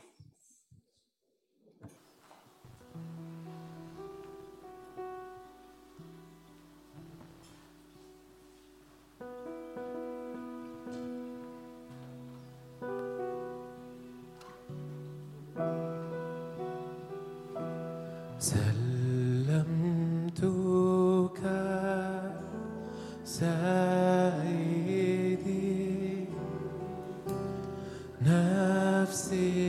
سلمتك سيدي نفسي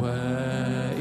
وكياني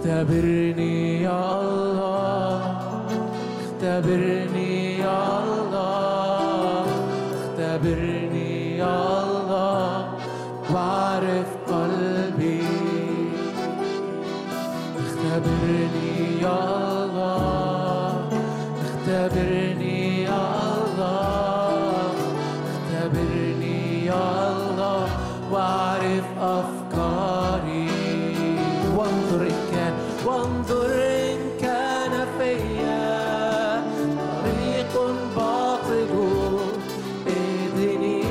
اختبرني يا الله، اختبرني يا الله، اختبرني يا الله واعرف قلبي. اختبرني يا الله، اختبرني يا الله، اختبرني يا الله واعرف أفكاري. وانظر إن كان وانظر إن كان فيا طريق باطل، اهدني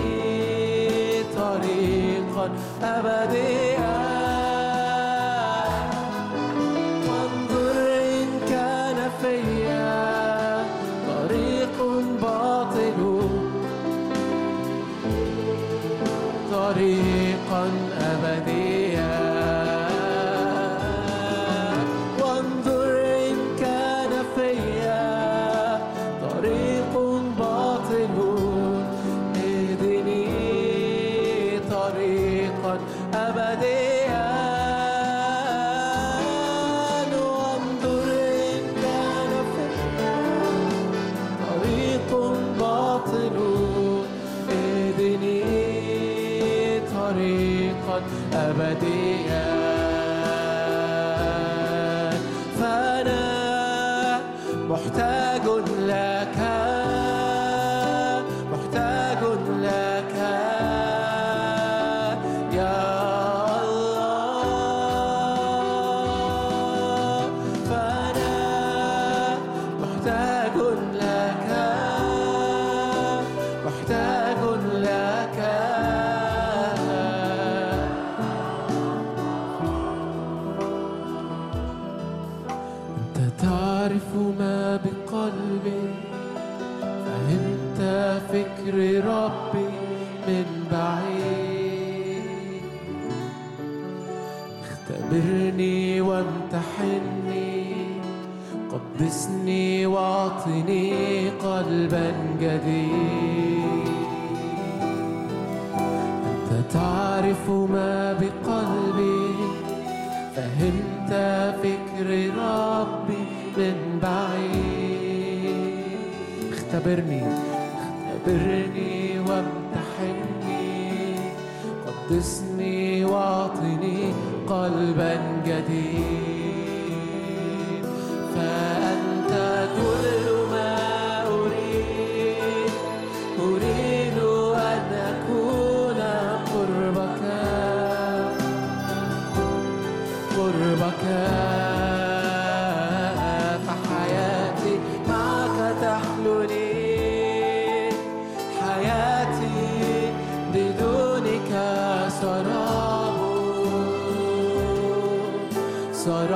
طريقا أبديا. وانظر إن كان فيا طريق باطل، طريقا أبديا. أبديا فأنا محتاج لك، محتاج لك يا الله. فأنا محتاج لك، محتاج لك ما بقلبي، فهمت فكر ربي من بعيد. اختبرني وامتحني، قدسني واعطني قلبا جديد. أنت تعرف ما بقلبي، فهمت فكر ربي من بعيد. اختبرني اختبرني وامتحني، قدسني واعطني قلبا جديد. فأنت كل ما أريد، أريد أن أكون قربك، قربك. صار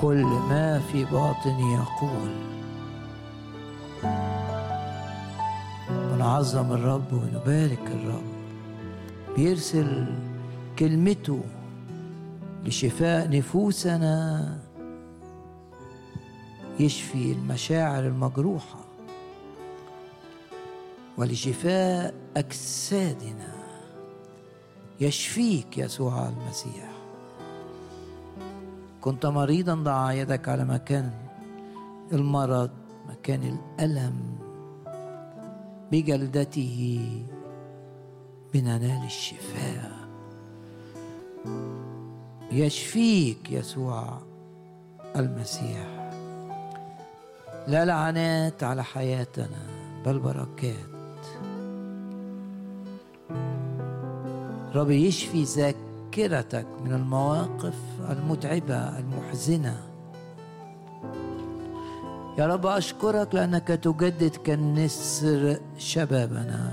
كل ما في باطني يقول ونعظم الرب ونبارك الرب. بيرسل كلمته لشفاء نفوسنا، يشفي المشاعر المجروحة ولشفاء أجسادنا. يشفيك يسوع المسيح. كنت مريضاً، ضع يدك على مكان المرض، مكان الألم، بجلدته بننال الشفاء. يشفيك يسوع المسيح. لا لعنات على حياتنا بل بركات. رب يشفي ذاك ذاكرتك من المواقف المتعبة المحزنة. يا رب أشكرك لأنك تجدد كالنسر شبابنا.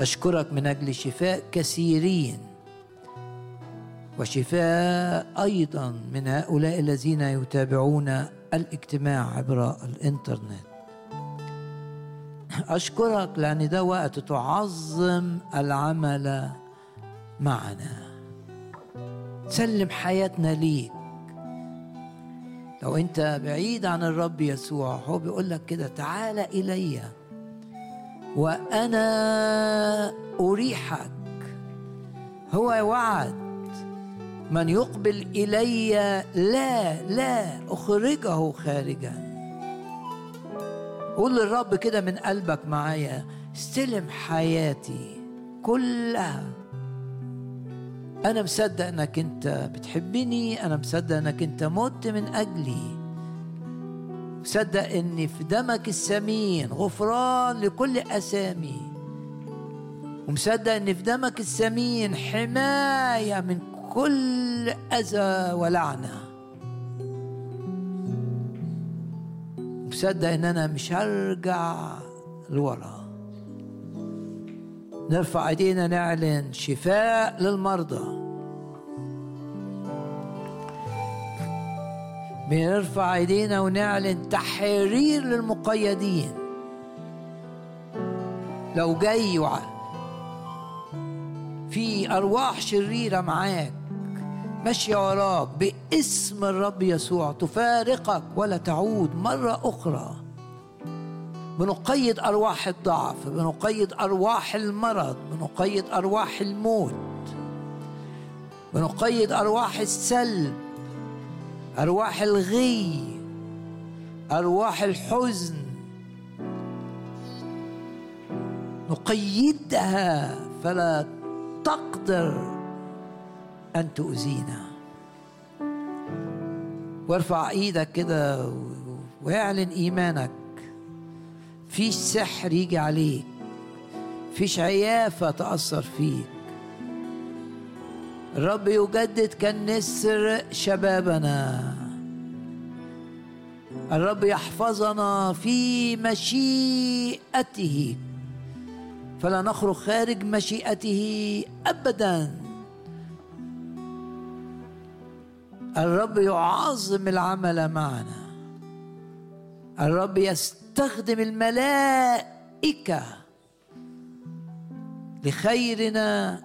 أشكرك من أجل شفاء كثيرين، وشفاء أيضا من هؤلاء الذين يتابعون الاجتماع عبر الإنترنت. أشكرك لأن ده وقت تعظم العمل معنا. سلم حياتنا ليك. لو أنت بعيد عن الرب يسوع هو بيقول لك كده، تعال إلي وأنا أريحك. هو وعد من يقبل إلي لا لا أخرجه خارجا. قول للرب كده من قلبك معايا، استلم حياتي كلها. أنا مصدق أنك أنت بتحبني، أنا مصدق أنك أنت مت من أجلي، مصدق أني في دمك الثمين غفران لكل أسامي، ومصدق أني في دمك الثمين حماية من كل أذى ولعنة. مصدق ان انا مش هرجع لورا. نرفع ايدينا نعلن شفاء للمرضى. بنرفع ايدينا ونعلن تحرير للمقيدين. لو جاي في ارواح شريرة معاك ماشي وراك، باسم الرب يسوع تفارقك ولا تعود مرة أخرى. بنقيد أرواح الضعف، بنقيد أرواح المرض، بنقيد أرواح الموت، بنقيد أرواح السلب، أرواح الغي، أرواح الحزن، نقيدها فلا تقدر أن تؤذينا. وارفع إيدك كده واعلن إيمانك. فيش سحر يجي عليك، فيش عيافة تأثر فيك. الرب يجدد كالنسر شبابنا، الرب يحفظنا في مشيئته، فلا نخرج خارج مشيئته أبدا. الرب يعظم العمل معنا، الرب يستخدم الملائكة لخيرنا،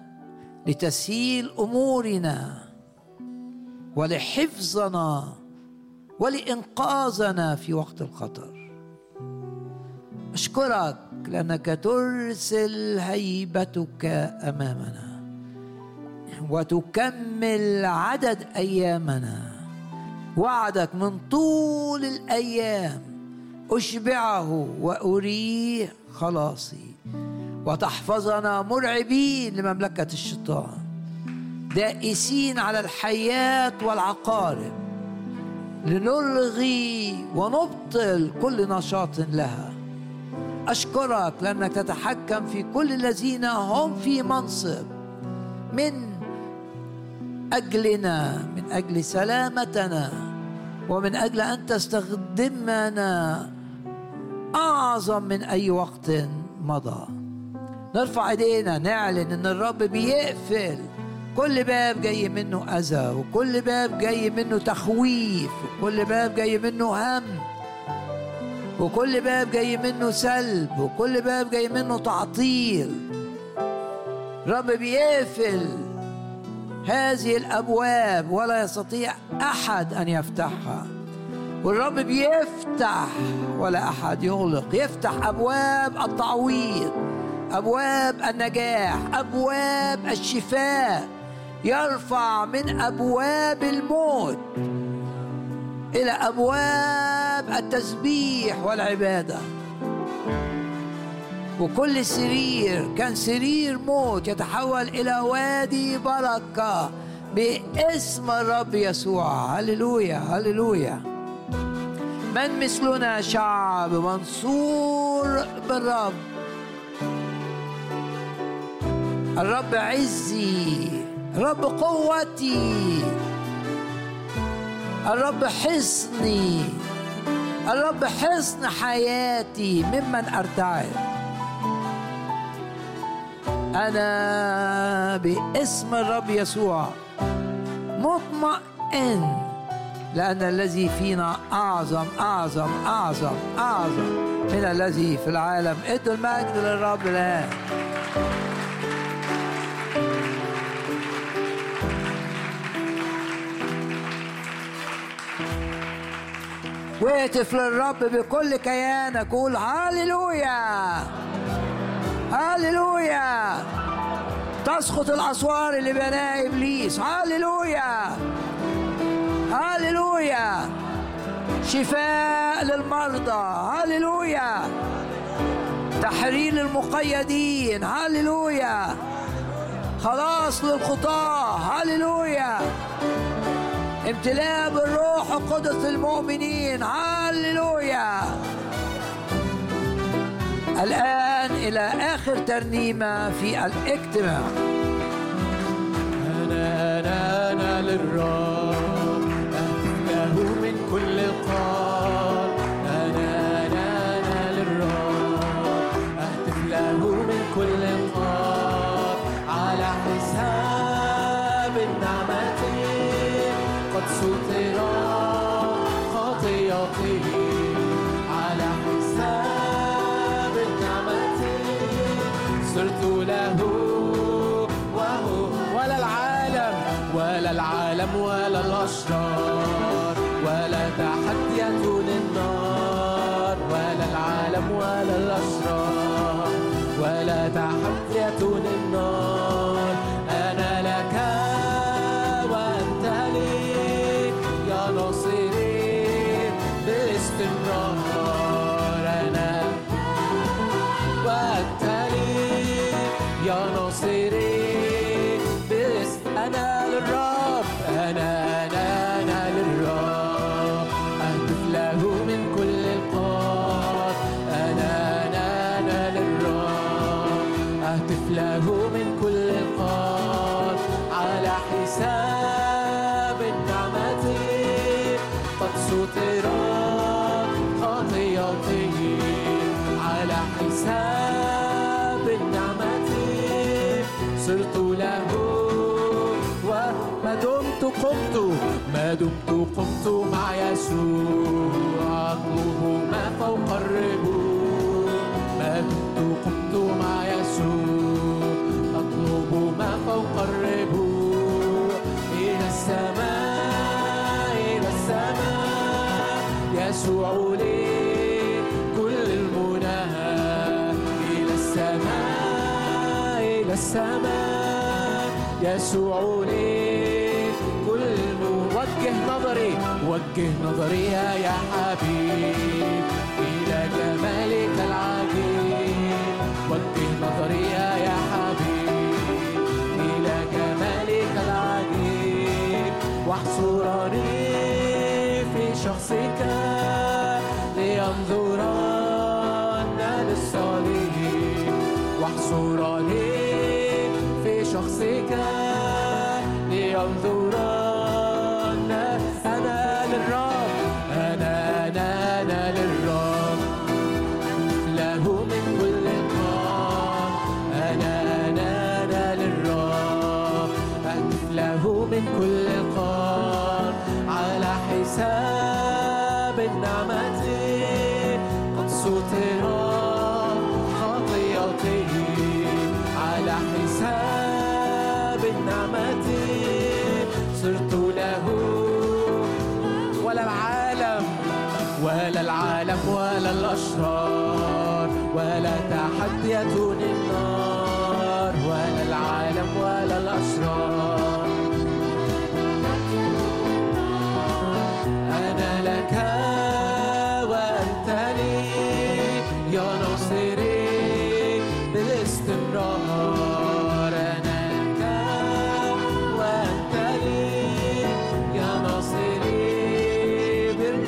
لتسهيل أمورنا، ولحفظنا، ولإنقاذنا في وقت الخطر. أشكرك لأنك ترسل هيبتك أمامنا وتكمل عدد أيامنا. وعدك من طول الأيام أشبعه وأريه خلاصي، وتحفظنا مرعبين لمملكة الشيطان، دائسين على الحياة والعقارب، لنلغي ونبطل كل نشاط لها. أشكرك لأنك تتحكم في كل الذين هم في منصب من أجلنا، من أجل سلامتنا، ومن أجل أن تستخدمنا أعظم من أي وقت مضى. نرفع ايدينا نعلن ان الرب بيقفل كل باب جاي منه اذى، وكل باب جاي منه تخويف، وكل باب جاي منه هم، وكل باب جاي منه سلب، وكل باب جاي منه تعطيل. الرب بيقفل هذه الابواب ولا يستطيع احد ان يفتحها، والرب بيفتح ولا احد يغلق. يفتح ابواب التعويض، أبواب النجاح، أبواب الشفاء، يرفع من أبواب الموت إلى أبواب التسبيح والعبادة. وكل سرير كان سرير موت يتحول إلى وادي بركة باسم الرب يسوع. هللويا هللويا. من مثلنا شعب منصور بالرب. الرب عزي، الرب قوتي، الرب حصني، الرب حصن حياتي ممن أرتعب. أنا باسم الرب يسوع مطمئن، لأن الذي فينا أعظم أعظم أعظم أعظم من الذي في العالم. ادوا المجد للرب الآن. واهتف للرب بكل كيانك، قول هاليلويا هاليلويا. تسقط الأسوار اللي بناها إبليس. هاليلويا هاليلويا. شفاء للمرضى. هاليلويا. تحرير للمقيدين. هاليلويا. خلاص للخطاة. هاليلويا. امتلاء بالروح القدس المؤمنين. هاليلويا. الآن إلى آخر ترنيمة في الاجتماع. أنا أنا أنا للرب أهله من كل قلب. أنا أنا أنا للرب أهتف له من كل قلب على حساب النعمة. سترى خطيئتي على حساب النعمة، صرت له وهو ولا العالم ولا العالم ولا الأشرار ولا تحديات النار ولا العالم ولا منتصرين بس أنا للرب، أنا أنا أنا للرب، أهتف له من كل القاعات، أنا أنا أنا للرب، أهتف له من كل القاعات، على حساب النعمة قد سترت خطيئتي، على حساب صرت له وما دمت قمت، ما دمت قمت مع يسوع أطلب ما فوق الرجوع، ما دمت قمت مع يسوع أطلب ما فوق الرجوع، إلى السماء إلى السماء يسوع لي كل المنى، إلى السماء السماء يسوع لي كل موجه نظري، وجه نظري يا حبيب إلى جمالك العجيب، وجه نظري يا حبيب إلى جمالك العجيب، واحصرني في شخصك لأنظرن للصليب، واحصرني شخصك لينظرن، أنا للرب، أنا أنا أنا للرب، له من كل قلب، أنا أنا أنا للرب، له من كل قلب، على حساب النعمة قد سترت خطيئتي، على حساب صرت له، ولا العالم ولا العالم ولا الأشرار ولا تحديتني النار، ولا العالم ولا الأشرار، أنا لك وأنت لي يا ناصري بالاستمرار،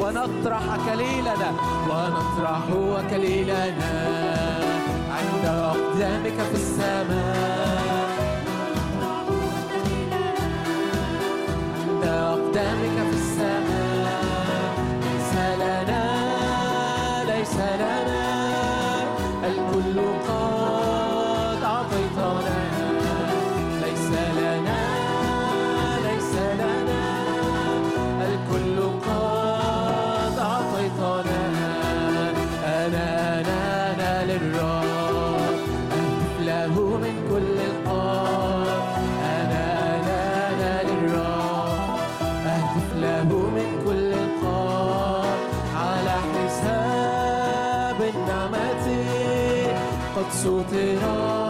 ونطرح أكليلنا ونطرح أكليلنا عند أقدامك في السماء، عند أقدامك في السماء، ليس لنا ليس لنا الكل قد أعطيتنا، ليس لنا ليس لنا الكل للرب، أهتف له من كل القلب، أنا أنا أنا للرب، أهتف له من كل القلب، على حساب النعمة قد سترت